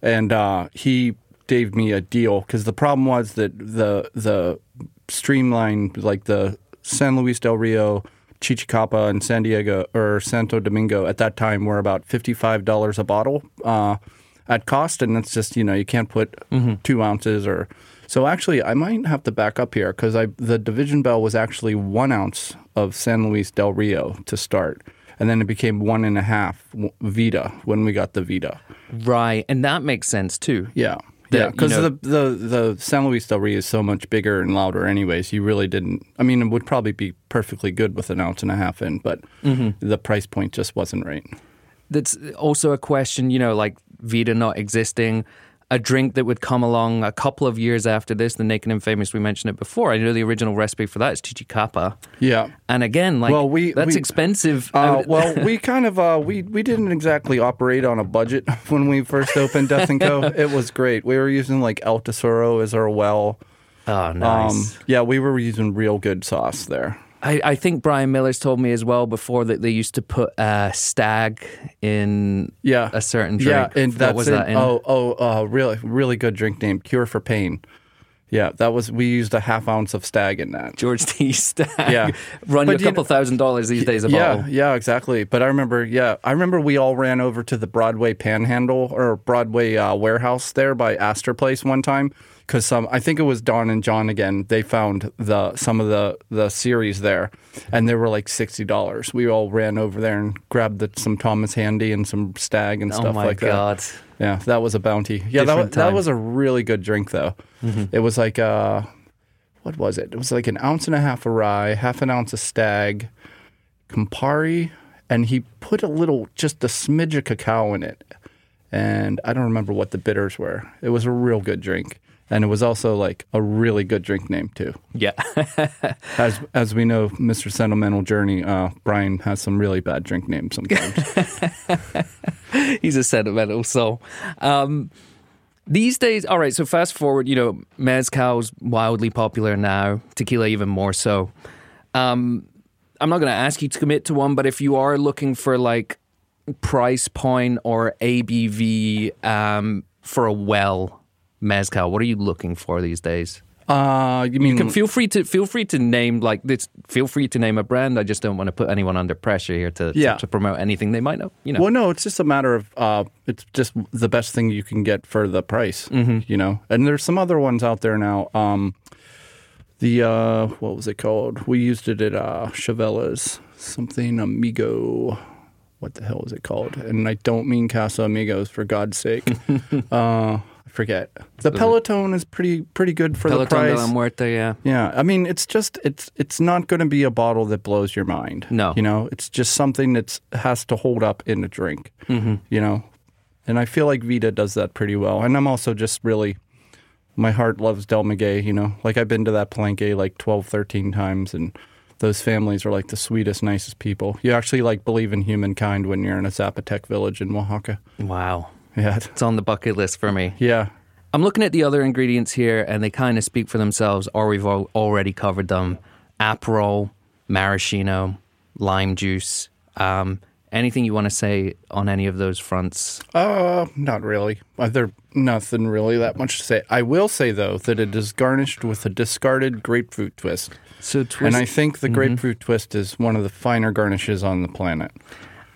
and uh, he gave me a deal. Because the problem was that the, the streamlined, like the San Luis del Rio... Chichicapa and San Diego or Santo Domingo at that time were about fifty-five dollars a bottle uh, at cost, and it's just, you know, you can't put mm-hmm. two ounces or so. Actually, I might have to back up here because I the Division Bell was actually one ounce of San Luis del Rio to start, and then it became one and a half Vida when we got the Vida. Right, and that makes sense too. Yeah. Yeah, because you know, the, the the San Luis del Rio is so much bigger and louder anyways. You really didn't – I mean, it would probably be perfectly good with an ounce and a half in, but mm-hmm. the price point just wasn't right. That's also a question, you know, like Vida not existing, a drink that would come along a couple of years after this, the Naked and Famous, we mentioned it before. I know the original recipe for that is Chichicapa. Yeah. And again, like, well, we, that's we, expensive. Uh, well, we kind of, uh, we, we didn't exactly operate on a budget when we first opened Death and Co. It was great. We were using, like, El Tesoro as our well. Oh, nice. Um, yeah, we were using real good sauce there. I, I think Brian Miller's told me as well before that they used to put uh, stag in yeah. a certain drink. Yeah, and that's what was it, that in? Oh, oh, uh, really, really good drink named Cure for Pain. Yeah, that was we used a half ounce of stag in that. George T. Stag. Yeah, run you a couple know, thousand dollars these days a yeah, bottle. Yeah, exactly. But I remember, yeah, I remember we all ran over to the Broadway Panhandle or Broadway uh, warehouse there by Astor Place one time. Because some, I think it was Don and John again. They found the some of the, the series there, and they were like sixty dollars. We all ran over there and grabbed the, some Thomas Handy and some Stag and stuff like that. Oh my God! Yeah, that was a bounty. Yeah, that was, that was a really good drink though. Mm-hmm. It was like uh, what was it? It was like an ounce and a half of rye, half an ounce of Stag, Campari, and he put a little, just a smidge of cacao in it, and I don't remember what the bitters were. It was a real good drink. And it was also, like, a really good drink name, too. Yeah. as as we know, Mister Sentimental Journey, uh, Brian has some really bad drink names sometimes. He's a sentimental soul. Um, these days, all right, so fast forward, you know, mezcal's wildly popular now, tequila even more so. Um, I'm not going to ask you to commit to one, but if you are looking for, like, price point or A B V um, for a well... mezcal, what are you looking for these days? Uh, you mean you can feel free to feel free to name like this. Feel free to name a brand. I just don't want to put anyone under pressure here to yeah. to, to promote anything they might know. You know. Well, no, it's just a matter of uh, it's just the best thing you can get for the price. Mm-hmm. You know, and there's some other ones out there now. Um, the uh, what was it called? We used it at uh, Chavella's. Something Amigo. What the hell is it called? And I don't mean Casa Amigos for God's sake. uh, Forget the Pelotón is pretty pretty good for Pelotón the price. Pelotón de la Muerte, yeah, yeah. I mean, it's just it's it's not going to be a bottle that blows your mind. No, you know, it's just something that has to hold up in a drink. Mm-hmm. You know, and I feel like Vida does that pretty well. And I'm also just really, my heart loves Del Maguey. You know, like I've been to that palenque like twelve, thirteen times, and those families are like the sweetest, nicest people. You actually like believe in humankind when you're in a Zapotec village in Oaxaca. Wow. Yeah. It's on the bucket list for me. Yeah. I'm looking at the other ingredients here, and they kind of speak for themselves, or we've al- already covered them. Aperol, maraschino, lime juice. Um, Anything you want to say on any of those fronts? Uh, not really. There's nothing really that much to say. I will say, though, that it is garnished with a discarded grapefruit twist. So twist. And I think the grapefruit mm-hmm. twist is one of the finer garnishes on the planet.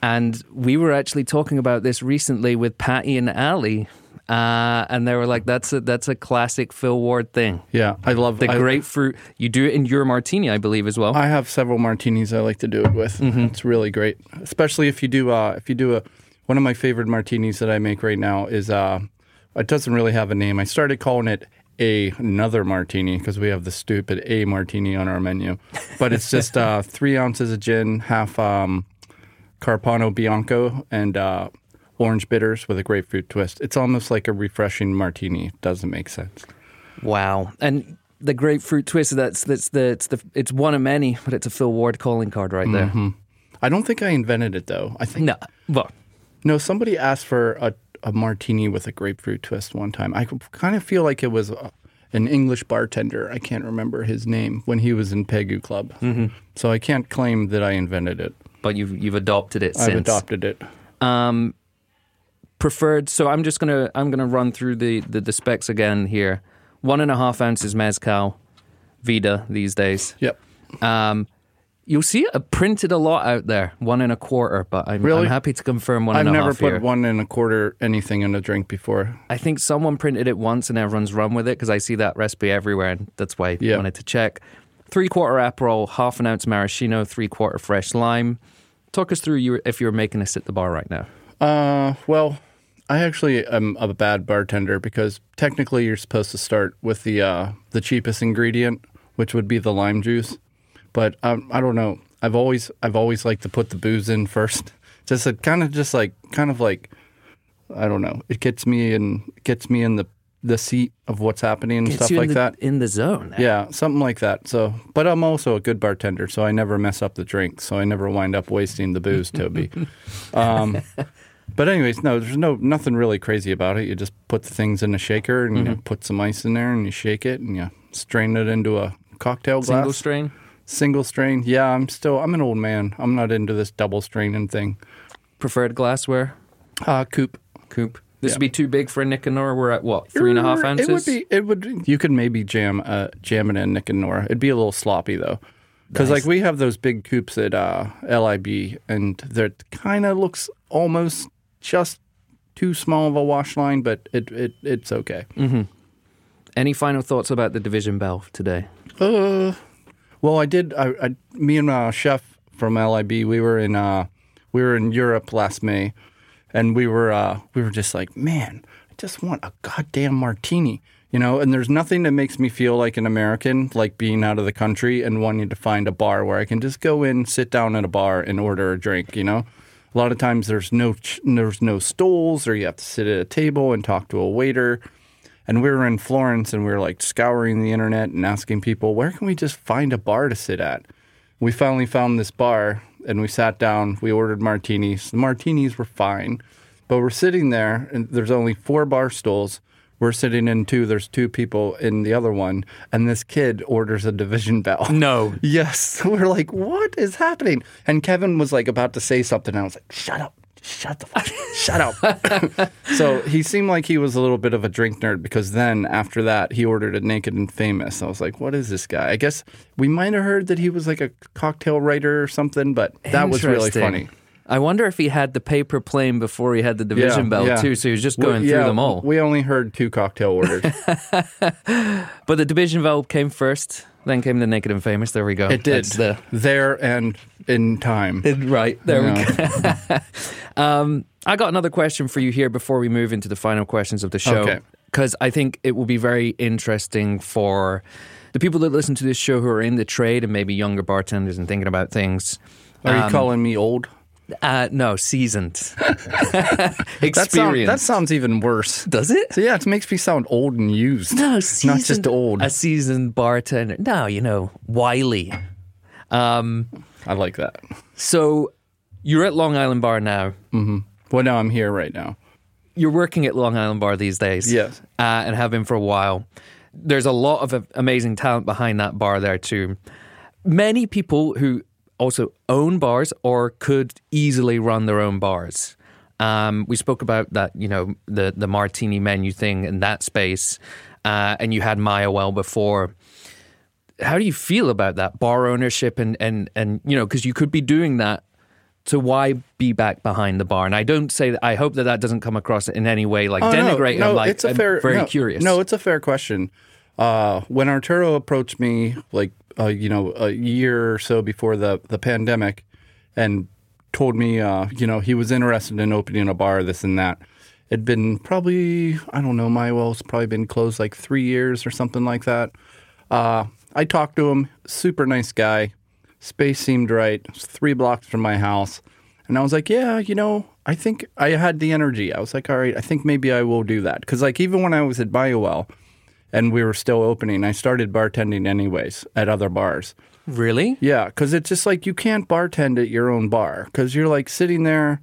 And we were actually talking about this recently with Patty and Allie. Uh, and they were like, that's a, that's a classic Phil Ward thing. Yeah, I love the I, grapefruit. You do it in your martini, I believe, as well. I have several martinis I like to do it with. Mm-hmm. It's really great, especially if you do uh, if you do a one of my favorite martinis that I make right now is uh, it doesn't really have a name. I started calling it a another martini because we have the stupid a martini on our menu, but it's just uh, three ounces of gin, half um, Carpano Bianco, and. Uh, Orange bitters with a grapefruit twist. It's almost like a refreshing martini. It doesn't make sense. Wow. And the grapefruit twist, that's that's the it's the it's one of many, but it's a Phil Ward calling card right there. Mm-hmm. I don't think I invented it though. I think No. Well. No, somebody asked for a, a martini with a grapefruit twist one time. I kind of feel like it was a, an English bartender. I can't remember his name when he was in Pegu Club. Mm-hmm. So I can't claim that I invented it. But you've you've adopted it I've since. I've adopted it. Um Preferred, so I'm just gonna I'm gonna run through the, the, the specs again here. One and a half ounces mezcal, Vida these days. Yep. Um, you'll see it printed a lot out there. One and a quarter, but I'm, really? I'm happy to confirm one I've and a half. I've never put here. One and a quarter anything in a drink before. I think someone printed it once and everyone's run with it because I see that recipe everywhere, and that's why yep. I wanted to check. Three quarter Aperol, half an ounce maraschino, three quarter fresh lime. Talk us through you if you're making this at the bar right now. Uh, well. I actually am a bad bartender because technically you're supposed to start with the uh, the cheapest ingredient, which would be the lime juice. But um, I don't know. I've always I've always liked to put the booze in first. Just a, kind of just like kind of like I don't know. It gets me in gets me in the, the seat of what's happening and gets stuff you in like the, that. In the zone. Now. Yeah, something like that. So, but I'm also a good bartender, so I never mess up the drink. So I never wind up wasting the booze, Toby. um, But anyways, no, there's no nothing really crazy about it. You just put the things in a shaker and mm-hmm. you put some ice in there and you shake it and you strain it into a cocktail glass. Single strain? Single strain. Yeah, I'm still, I'm an old man. I'm not into this double straining thing. Preferred glassware? Uh, coupe. Coupe. This yeah. would be too big for a Nick and Nora. We're at, what, three and a half ounces? It would be, it would, you could maybe jam, uh, jam it in Nick and Nora. It'd be a little sloppy though. Because nice. Like we have those big coupes at uh, L I B and that kind of looks almost... just too small of a wash line, but it, it it's okay. Mm-hmm. Any final thoughts about the Division Bell today? Uh, well, I did. I, I me and our chef from L I B, we were in uh, we were in Europe last May, and we were uh, we were just like, man, I just want a goddamn martini, you know. And there's nothing that makes me feel like an American, like being out of the country and wanting to find a bar where I can just go in, sit down at a bar, and order a drink, you know. A lot of times there's no there's no stalls or you have to sit at a table and talk to a waiter. And we were in Florence and we were like scouring the internet and asking people, where can we just find a bar to sit at? We finally found this bar and we sat down. We ordered martinis. The martinis were fine. But we're sitting there and there's only four bar stools. We're sitting in two. There's two people in the other one. And this kid orders a Division Bell. No. Yes. We're like, what is happening? And Kevin was like about to say something. And I was like, shut up. Shut the fuck up. Shut up. So he seemed like he was a little bit of a drink nerd because then after that, he ordered a Naked and Famous. I was like, what is this guy? I guess we might have heard that he was like a cocktail writer or something, but that was really funny. I wonder if he had the Paper Plane before he had the Division yeah, Bell, yeah. too, so he was just going we, yeah, through them all. We only heard two cocktail orders. But the Division Bell came first, then came the Naked and Famous. There we go. It did. The... There and in time. It, right. There yeah. we go. um, I got another question for you here before we move into the final questions of the show, because okay. I think it will be very interesting for the people that listen to this show who are in the trade and maybe younger bartenders and thinking about things. Are um, you calling me old? Uh, no, seasoned. Experience. That, sound, that sounds even worse. Does it? So yeah, it makes me sound old and used. No, seasoned. Not just old. A seasoned bartender. No, you know, wily. Um, I like that. So you're at Long Island Bar now. Mm-hmm. Well, no, I'm here right now. You're working at Long Island Bar these days. Yes. Uh, and have been for a while. There's a lot of amazing talent behind that bar there too. Many people who... also own bars or could easily run their own bars. Um, we spoke about that, you know, the, the martini menu thing in that space, uh, and you had MyOL before. How do you feel about that bar ownership and, and, and you know, because you could be doing that, so why be back behind the bar? And I don't say that, I hope that that doesn't come across in any way like oh, denigrating. No, no, I'm like, it's a fair, I'm very no, curious. No, it's a fair question. Uh, when Arturo approached me, like, uh, you know, a year or so before the, the pandemic and told me, uh, you know, he was interested in opening a bar, this and that. It'd been probably, I don't know, MyOL's probably been closed like three years or something like that. Uh, I talked to him, super nice guy. Space seemed right. It was three blocks from my house. And I was like, yeah, you know, I think I had the energy. I was like, all right, I think maybe I will do that. Because like even when I was at MyOL and we were still opening, I started bartending anyways at other bars. Really? Yeah, because it's just like you can't bartend at your own bar because you're like sitting there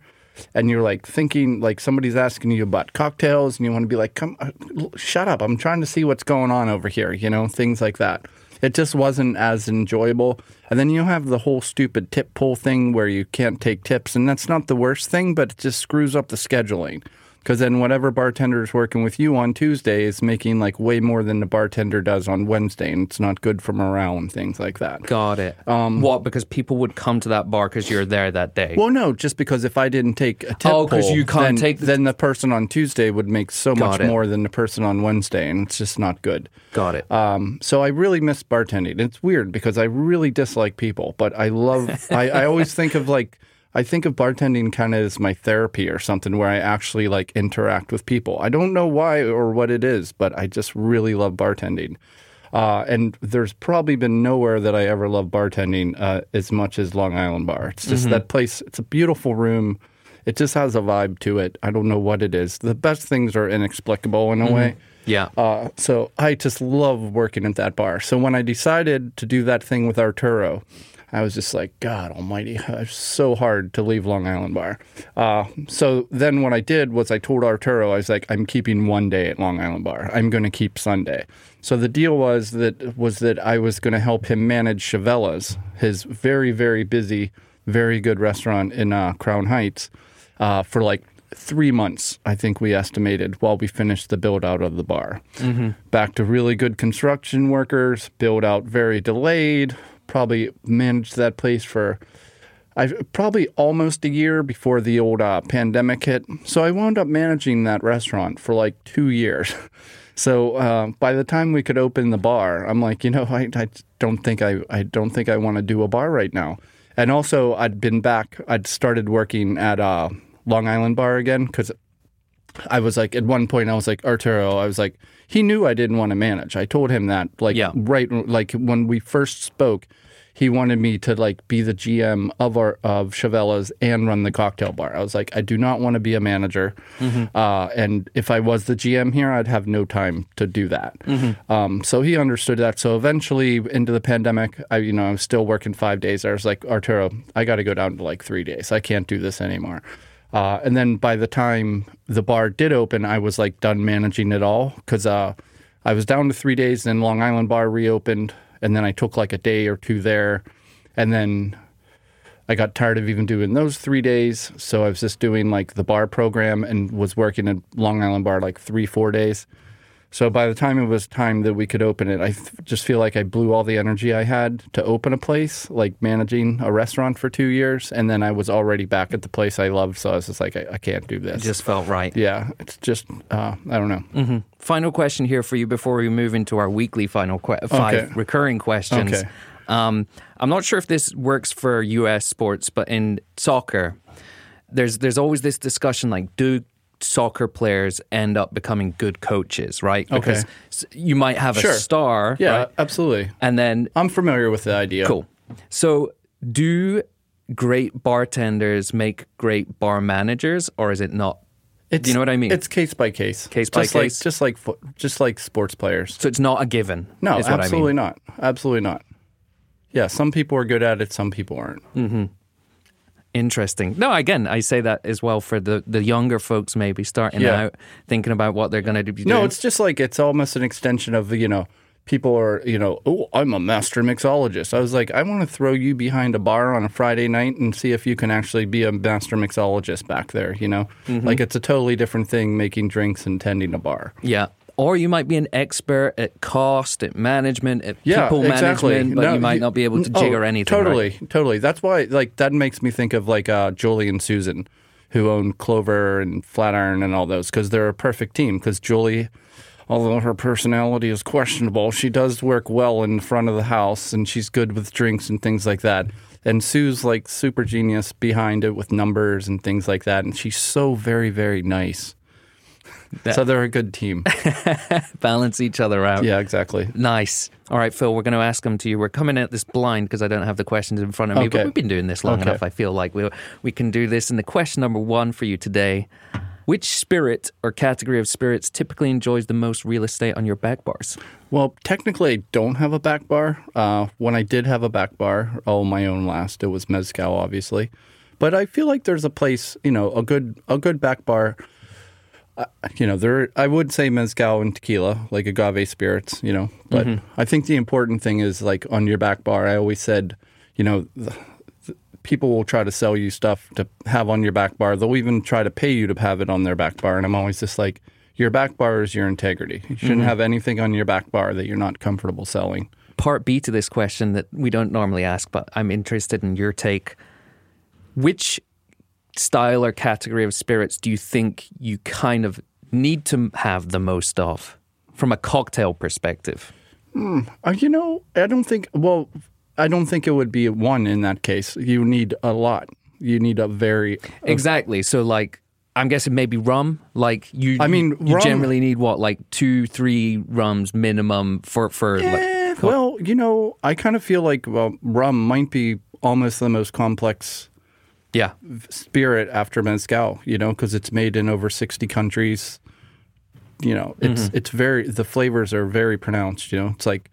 and you're like thinking like somebody's asking you about cocktails and you want to be like, come, uh, shut up. I'm trying to see what's going on over here, you know, things like that. It just wasn't as enjoyable. And then you have the whole stupid tip pool thing where you can't take tips. And that's not the worst thing, but it just screws up the scheduling. Because then whatever bartender is working with you on Tuesday is making like way more than the bartender does on Wednesday. And it's not good for morale and things like that. Got it. Um, what? Because people would come to that bar because you're there that day. Well, no, just because if I didn't take a tip oh, pool, you can't then, take the... then the person on Tuesday would make so Got much it. more than the person on Wednesday. And it's just not good. Got it. Um, so I really miss bartending. It's weird because I really dislike people. But I love, I, I always think of like, I think of bartending kind of as my therapy or something where I actually like interact with people. I don't know why or what it is, but I just really love bartending. Uh, and there's probably been nowhere that I ever loved bartending uh, as much as Long Island Bar. It's just mm-hmm. that place. It's a beautiful room. It just has a vibe to it. I don't know what it is. The best things are inexplicable in a mm-hmm. way. Yeah. Uh, so I just love working at that bar. So when I decided to do that thing with Arturo, I was just like, God almighty, it's so hard to leave Long Island Bar. Uh, so then what I did was I told Arturo, I was like, I'm keeping one day at Long Island Bar. I'm going to keep Sunday. So the deal was that was that I was going to help him manage Chavella's, his very, very busy, very good restaurant in uh, Crown Heights, uh, for like three months, I think we estimated, while we finished the build-out of the bar. Mm-hmm. Back to really good construction workers, build-out very delayed. Probably managed that place for I probably almost a year before the old uh, pandemic hit. So I wound up managing that restaurant for like two years. So uh, by the time we could open the bar, I'm like, you know, I, I don't think I, I don't think I want to do a bar right now. And also, I'd been back. I'd started working at uh, Long Island Bar again because I was like, at one point, I was like, Arturo, I was like, he knew I didn't want to manage. I told him that, like, yeah. right, like, when we first spoke, he wanted me to, like, be the G M of our of Chavella's and run the cocktail bar. I was like, I do not want to be a manager. Mm-hmm. Uh, and if I was the G M here, I'd have no time to do that. Mm-hmm. Um, so he understood that. So eventually, into the pandemic, I, you know, I was still working five days. I was like, Arturo, I got to go down to, like, three days. I can't do this anymore. Uh, and then by the time the bar did open, I was, like, done managing it all because uh, I was down to three days. Then Long Island Bar reopened, and then I took, like, a day or two there. And then I got tired of even doing those three days, so I was just doing, like, the bar program and was working at Long Island Bar, like, three, four days. So by the time it was time that we could open it, I th- just feel like I blew all the energy I had to open a place, like managing a restaurant for two years. And then I was already back at the place I loved. So I was just like, I, I can't do this. It just felt right. Yeah. It's just, uh, I don't know. Mm-hmm. Final question here for you before we move into our weekly final que- five okay. recurring questions. Okay. Um, I'm not sure if this works for U S sports, but in soccer, there's there's always this discussion like, do soccer players end up becoming good coaches, right? Because okay. you might have a sure. star. Yeah, right? Absolutely. And then I'm familiar with the idea. Cool. So do great bartenders make great bar managers, or is it not? It's, do you know what I mean? It's case by case. Case by just case. Like, just, like, just like sports players. So it's not a given. No, is absolutely what I mean. not. Absolutely not. Yeah, some people are good at it, some people aren't. Mm-hmm. Interesting. No, again, I say that as well for the, the younger folks maybe starting yeah. out, thinking about what they're going to be doing. No, it's just like it's almost an extension of, you know, people are, you know, oh, I'm a master mixologist. I was like, I want to throw you behind a bar on a Friday night and see if you can actually be a master mixologist back there, you know? Mm-hmm. Like, it's a totally different thing making drinks and tending a bar. Yeah. Or you might be an expert at cost, at management, at yeah, people exactly. management, but no, you might not be able to jigger oh, anything. Totally, right? totally. That's why, like, that makes me think of, like, uh, Julie and Susan, who own Clover and Flatiron and all those, because they're a perfect team, because Julie, although her personality is questionable, she does work well in front of the house, and she's good with drinks and things like that. And Sue's, like, super genius behind it with numbers and things like that, and she's so very, very nice. That. So they're a good team. Balance each other out. Yeah, exactly. Nice. All right, Phil, we're going to ask them to you. We're coming at this blind because I don't have the questions in front of me, okay. but we've been doing this long okay. enough, I feel like. We we can do this. And the question number one for you today, which spirit or category of spirits typically enjoys the most real estate on your back bars? Well, technically, I don't have a back bar. Uh, when I did have a back bar, oh, my own last, it was Mezcal, obviously. But I feel like there's a place, you know, a good a good back bar. Uh, you know, there. I would say mezcal and tequila, like agave spirits, you know. But mm-hmm. I think the important thing is, like, on your back bar, I always said, you know, th- th- people will try to sell you stuff to have on your back bar. They'll even try to pay you to have it on their back bar. And I'm always just like, your back bar is your integrity. You shouldn't mm-hmm. have anything on your back bar that you're not comfortable selling. Part B to this question that we don't normally ask, but I'm interested in your take. Which style or category of spirits do you think you kind of need to have the most of from a cocktail perspective? Mm, you know, I don't think, well, I don't think it would be one in that case. You need a lot. You need a very... Uh, exactly. So, like, I'm guessing maybe rum. Like, you I mean, you rum, generally need, what, like two, three rums minimum for... for eh, like, well, you know, I kind of feel like well, rum might be almost the most complex... Yeah, spirit after mezcal, you know, because it's made in over sixty countries. You know, it's mm-hmm. it's very the flavors are very pronounced. You know, it's like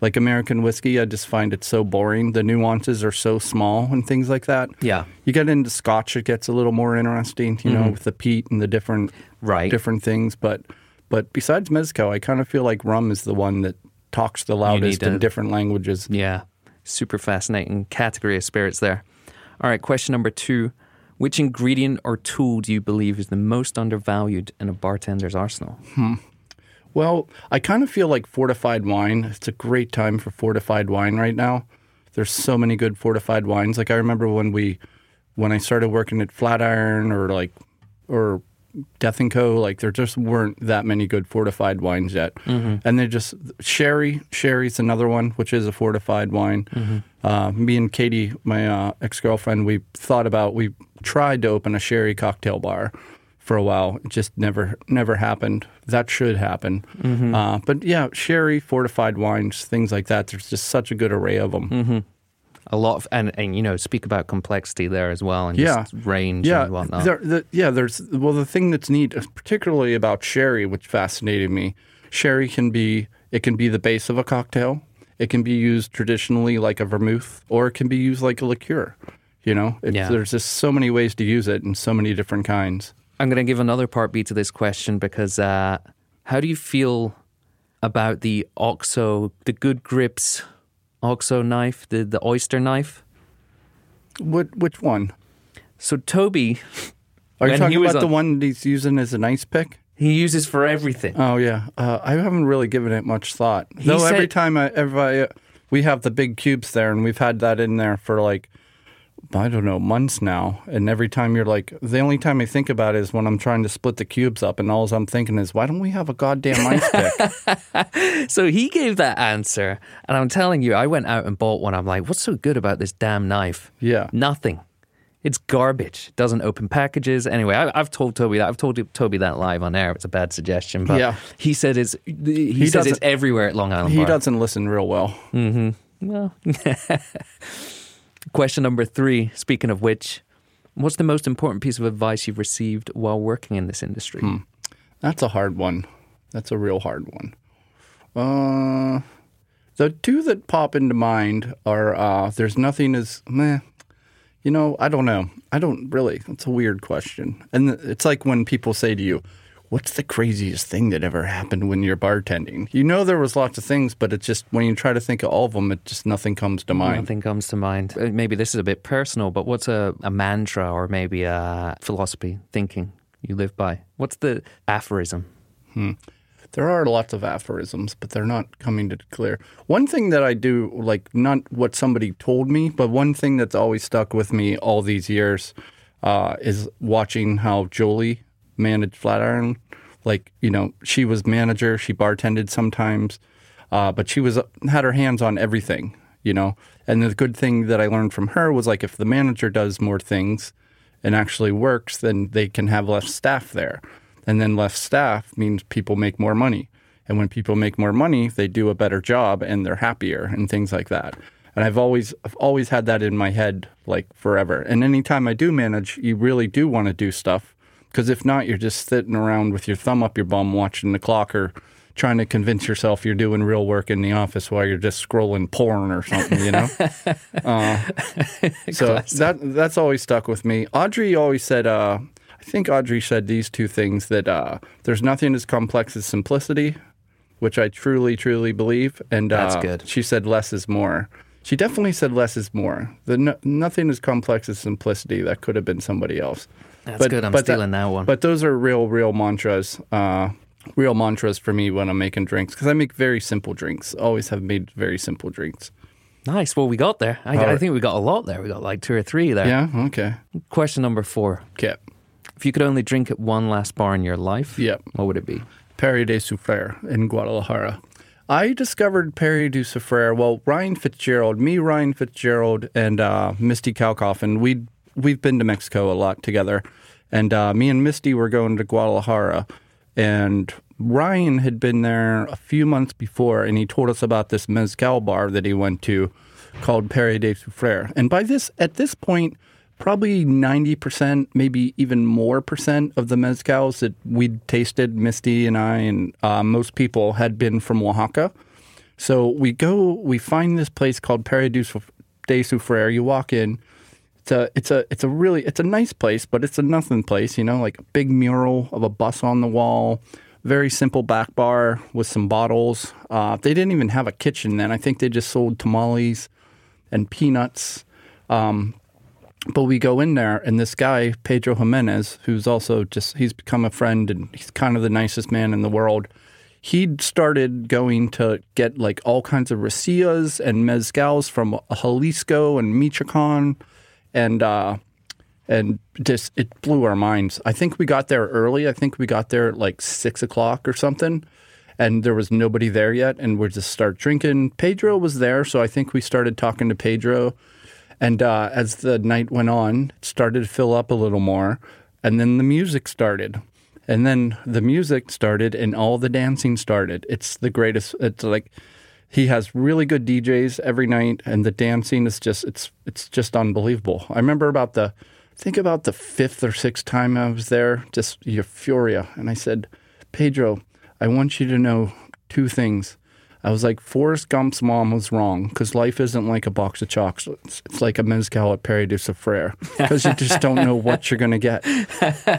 like American whiskey. I just find it so boring. The nuances are so small and things like that. Yeah, you get into Scotch, it gets a little more interesting. You mm-hmm. know, with the peat and the different right. different things. But but besides mezcal, I kind of feel like rum is the one that talks the loudest in different languages. Yeah, super fascinating category of spirits there. All right, question number two. Which ingredient or tool do you believe is the most undervalued in a bartender's arsenal? Hmm. Well, I kind of feel like fortified wine. It's a great time for fortified wine right now. There's so many good fortified wines. Like, I remember when we, when I started working at Flatiron or like, or Death and Co., like, there just weren't that many good fortified wines yet. Mm-hmm. And they just, sherry, sherry's another one, which is a fortified wine. Mm-hmm. Uh, me and Katie, my uh, ex-girlfriend, we thought about, we tried to open a sherry cocktail bar for a while. It just never, never happened. That should happen. Mm-hmm. Uh, but yeah, sherry, fortified wines, things like that. There's just such a good array of them. Mm-hmm. A lot of, and, and, you know, speak about complexity there as well and yeah. just range yeah. and whatnot. There, the, yeah, there's, well, the thing that's neat, particularly about sherry, which fascinated me, sherry can be, it can be the base of a cocktail. It can be used traditionally like a vermouth, or it can be used like a liqueur, you know? It, yeah. There's just so many ways to use it and so many different kinds. I'm going to give another part B to this question because uh, how do you feel about the OXO, the Good Grips... OXO knife, the, the oyster knife. What? Which one? So Toby... Are you talking about on, the one he's using as an ice pick? He uses for everything. Oh, yeah. Uh, I haven't really given it much thought. He Though said, every time I... Every, I uh, we have the big cubes there, and we've had that in there for, like, I don't know, months now. And every time you're like... The only time I think about it is when I'm trying to split the cubes up, and all I'm thinking is, why don't we have a goddamn ice pick? So he gave that answer, and I'm telling you, I went out and bought one. I'm like, what's so good about this damn knife? Yeah. Nothing. It's garbage. It doesn't open packages. Anyway, I, I've told Toby that. I've told Toby that live on air. It's a bad suggestion, but yeah. he said it's he, he says it's everywhere at Long Island Bar. He doesn't listen real well. Mm-hmm. Well. Question number three, speaking of which, what's the most important piece of advice you've received while working in this industry? Hmm. That's a hard one. That's a real hard one. Uh, the two that pop into mind are, uh, there's nothing as, meh, you know, I don't know. I don't really, that's a weird question. And it's like when people say to you, what's the craziest thing that ever happened when you're bartending? You know there was lots of things, but it's just when you try to think of all of them, it just nothing comes to mind. Nothing comes to mind. Maybe this is a bit personal, but what's a, a mantra or maybe a philosophy thinking you live by? What's the aphorism? Hmm. There are lots of aphorisms, but they're not coming to clear. One thing that I do, like not what somebody told me, but one thing that's always stuck with me all these years uh, is watching how Julie managed Flatiron. Like, you know, she was manager, she bartended sometimes, uh, but she was had her hands on everything, you know. And the good thing that I learned from her was like if the manager does more things and actually works, then they can have less staff there. And then less staff means people make more money. And when people make more money, they do a better job and they're happier and things like that. And I've always I've always had that in my head, like forever. And anytime I do manage, you really do want to do stuff. Because if not, you're just sitting around with your thumb up your bum watching the clock or trying to convince yourself you're doing real work in the office while you're just scrolling porn or something, you know? uh, so that that's always stuck with me. Audrey always said... Uh, I think Audrey said these two things, that uh, there's nothing as complex as simplicity, which I truly, truly believe. And uh, that's good. She said less is more. She definitely said less is more. The no, nothing as complex as simplicity. That could have been somebody else. That's but, good. I'm but stealing that, that one. But those are real, real mantras, uh, real mantras for me when I'm making drinks, because I make very simple drinks, always have made very simple drinks. Nice. Well, we got there. I, right. I think we got a lot there. We got like two or three there. Yeah, okay. Question number four. Okay. If you could only drink at one last bar in your life, yep. What would it be? Perry de Soufrere in Guadalajara. I discovered Perry de Soufrere, well, Ryan Fitzgerald, me, Ryan Fitzgerald, and uh, Misty Kalkoff, and we'd, we've been to Mexico a lot together. And uh, me and Misty were going to Guadalajara, and Ryan had been there a few months before, and he told us about this mezcal bar that he went to called Perry de Soufrere. And by this, at this point... probably ninety percent, maybe even more percent of the mezcals that we'd tasted, Misty and I and uh, most people, had been from Oaxaca. So we go, we find this place called Perry de Soufrere. You walk in. It's a, it's a, it's a really, it's a nice place, but it's a nothing place, you know, like a big mural of a bus on the wall, very simple back bar with some bottles. Uh, they didn't even have a kitchen then. I think they just sold tamales and peanuts. Um But we go in there, and this guy, Pedro Jimenez, who's also just, he's become a friend, and he's kind of the nicest man in the world. He'd started going to get, like, all kinds of resillas and mezcals from Jalisco and Michoacan, and uh, and just, it blew our minds. I think we got there early. I think we got there at, like, six o'clock or something, and there was nobody there yet, and we just start drinking. Pedro was there, so I think we started talking to Pedro. And uh, as the night went on, it started to fill up a little more, and then the music started. And then the music started, and all the dancing started. It's the greatest. It's like he has really good D Js every night, and the dancing is just, it's it's just unbelievable. I remember about the, I think about the fifth or sixth time I was there, just euphoria. And I said, Pedro, I want you to know two things. I was like, Forrest Gump's mom was wrong, because life isn't like a box of chocolates. It's like a mezcal at Perry de Soufrere, because you just don't know what you're going to get.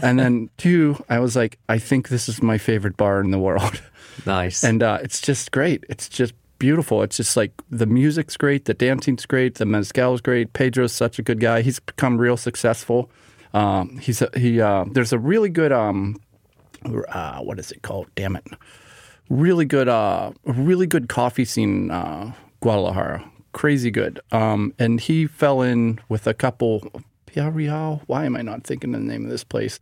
And then two, I was like, I think this is my favorite bar in the world. Nice. And uh, it's just great. It's just beautiful. It's just like the music's great, the dancing's great, the mezcal's great. Pedro's such a good guy. He's become real successful. Um, he's a, he uh, there's a really good um, uh, what is it called? Damn it. Really good, uh, really good coffee scene in uh, Guadalajara. Crazy good. Um, and he fell in with a couple, Pia Real. Why am I not thinking of the name of this place?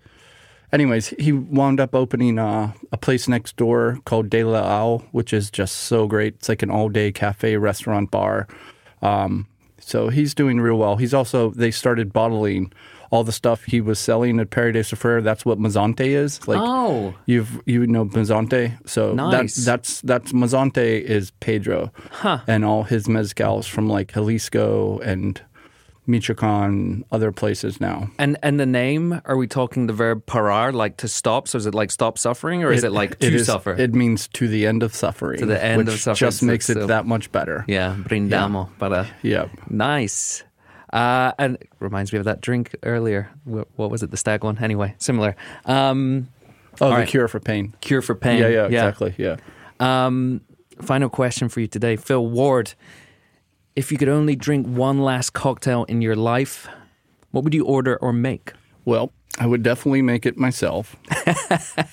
Anyways, he wound up opening uh, a place next door called De La Au, which is just so great. It's like an all-day cafe, restaurant, bar. Um, so he's doing real well. He's also, they started bottling all the stuff he was selling at Perry de Soufrere. That's what Mazante is. Like, oh. You've, you know Mazante. So nice. that, that's, that's Mazante is Pedro. Huh. And all his mezcals from like Jalisco and Michoacan, other places now. And and the name, are we talking the verb parar, like to stop? So is it like stop suffering, or it, is it like it to is, suffer? It means to the end of suffering. To the end which of suffering. Just makes so, it that much better. Yeah. Brindamo. Yeah. Para. Yeah. Nice. Uh, and it reminds me of that drink earlier. What was it? The stag one? Anyway, similar. Um, Oh, right. The Cure for Pain. Cure for Pain. Yeah, yeah, yeah. Exactly. Yeah. Um, final question for you today, Phil Ward. If you could only drink one last cocktail in your life, what would you order or make? Well, I would definitely make it myself,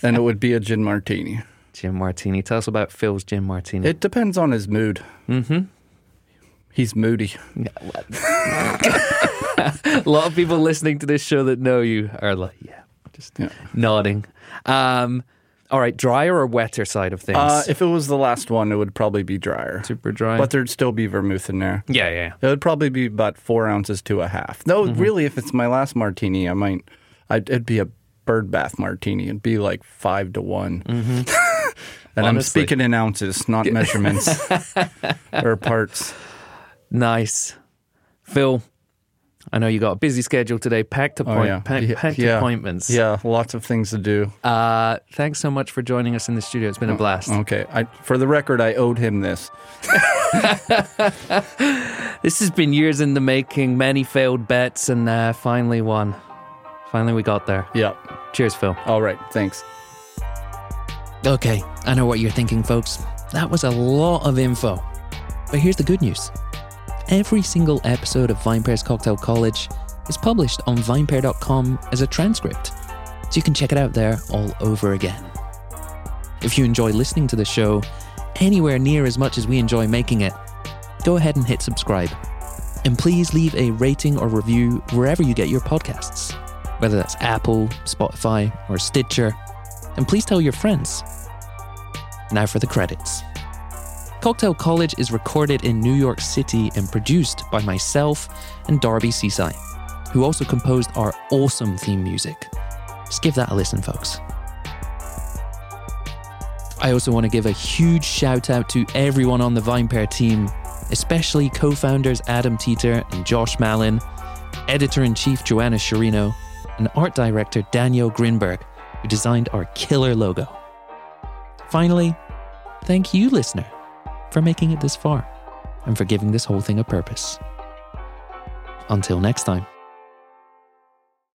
and it would be a gin martini. Gin martini. Tell us about Phil's gin martini. It depends on his mood. Mm-hmm. He's moody. A lot of people listening to this show that know you are like, yeah, just yeah. nodding. Um, all right, drier or wetter side of things? Uh, if it was the last one, it would probably be drier. Super dry. But there'd still be vermouth in there. Yeah, yeah. It would probably be about four ounces to a half. No, mm-hmm. really, if it's my last martini, I might, I'd, it'd be a birdbath martini. It'd be like five to one. Mm-hmm. And honestly. I'm speaking in ounces, not measurements or parts. Nice. Phil, I know you got a busy schedule today, packed, appoint- oh, yeah. packed, packed yeah. appointments. Yeah, lots of things to do. Uh, thanks so much for joining us in the studio. It's been a blast. Okay. I, for the record, I owed him this. This has been years in the making, many failed bets, and uh, finally won. Finally we got there. Yeah. Cheers, Phil. All right. Thanks. Okay. I know what you're thinking, folks. That was a lot of info. But here's the good news. Every single episode of Vinepair's Cocktail College is published on vinepair dot com as a transcript, so you can check it out there all over again. If you enjoy listening to the show anywhere near as much as we enjoy making it, go ahead and hit subscribe. And please leave a rating or review wherever you get your podcasts, whether that's Apple, Spotify, or Stitcher. And please tell your friends. Now for the credits. Cocktail College is recorded in New York City and produced by myself and Darby Seaside, who also composed our awesome theme music. Just give that a listen, folks. I also want to give a huge shout out to everyone on the Vinepair team, especially co-founders Adam Teeter and Josh Malin, editor-in-chief Joanna Sherino, and art director Daniel Grinberg, who designed our killer logo. Finally, thank you, listener, for making it this far and for giving this whole thing a purpose. Until next time.